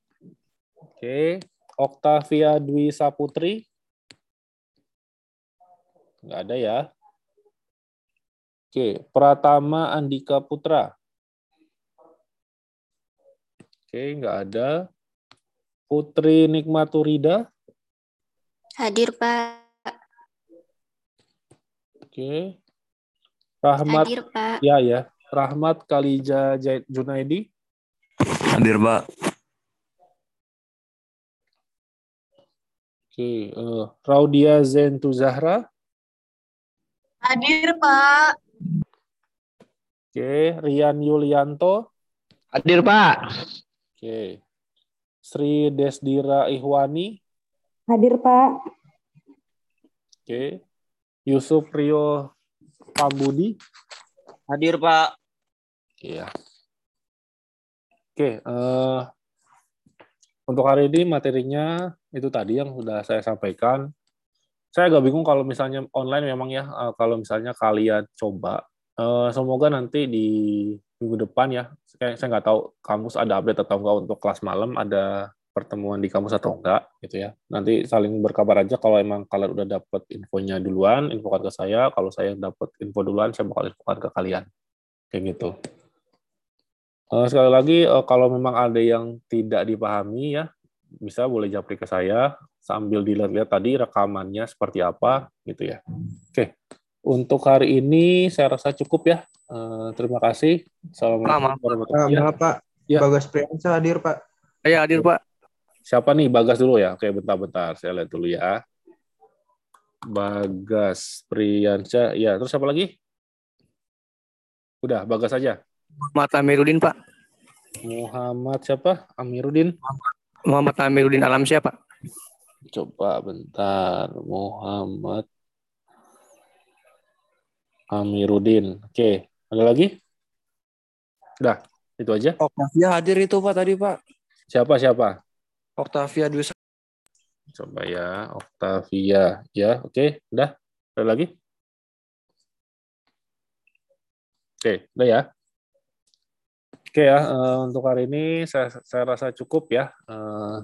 Oke, Oktavia Dwi Saputri. Nggak ada ya. Oke, Pratama Andika Putra. Oke, nggak ada. Putri Nikmaturida. Hadir, Pak. Oke. Rahmat. Hadir, Pak. Ya, ya. Rahmat Kalija Junaidi. Hadir, Pak. Oke. Uh, Raudia Zentu Zahra. Hadir, Pak. Oke. Rian Yulianto. Hadir, Pak. Oke. Sri Desdira Ihwani. Hadir, Pak. Oke. Yusuf Rio Pambudi. Hadir, Pak. Iya. Oke, uh, untuk hari ini materinya itu tadi yang sudah saya sampaikan. Saya agak bingung kalau misalnya online memang ya, uh, kalau misalnya kalian coba. Uh, semoga nanti di minggu depan ya, saya nggak tahu kampus ada update atau enggak untuk kelas malam, ada pertemuan di kampus atau enggak, gitu ya. Nanti saling berkabar aja kalau emang kalian udah dapat infonya duluan, infokan ke saya. Kalau saya dapat info duluan, saya bakal infokan ke kalian. Kayak gitu. Sekali lagi, kalau memang ada yang tidak dipahami ya, bisa boleh japri ke saya sambil dilihat-lihat tadi rekamannya seperti apa, gitu ya. Oke, untuk hari ini saya rasa cukup ya. Terima kasih. Assalamualaikum warahmatullahi wabarakatuh. Pak, ya. Bagas Priyansa hadir Pak. Ya hadir Pak. Siapa nih? Bagas dulu ya. Oke, bentar-bentar saya lihat dulu ya. Bagas Priyansa. Ya, terus siapa lagi? Udah, Bagas aja. Muhammad Amiruddin, Pak. Muhammad siapa? Amiruddin. Muhammad Amiruddin Alamsyah, Pak. Coba bentar. Muhammad Amiruddin. Oke, ada lagi? Udah, itu aja. Oktavia hadir itu, Pak, tadi, Pak. Siapa, siapa? Oktavia Dwi. Coba ya, Oktavia. Ya, oke, udah. Ada lagi? Oke, udah ya. Oke ya, untuk hari ini saya, saya rasa cukup ya.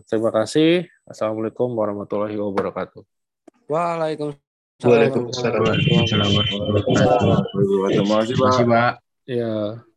Terima kasih. Assalamualaikum warahmatullahi wabarakatuh. Waalaikumsalam. Waalaikumsalam. Terima kasih, Pak. Ya.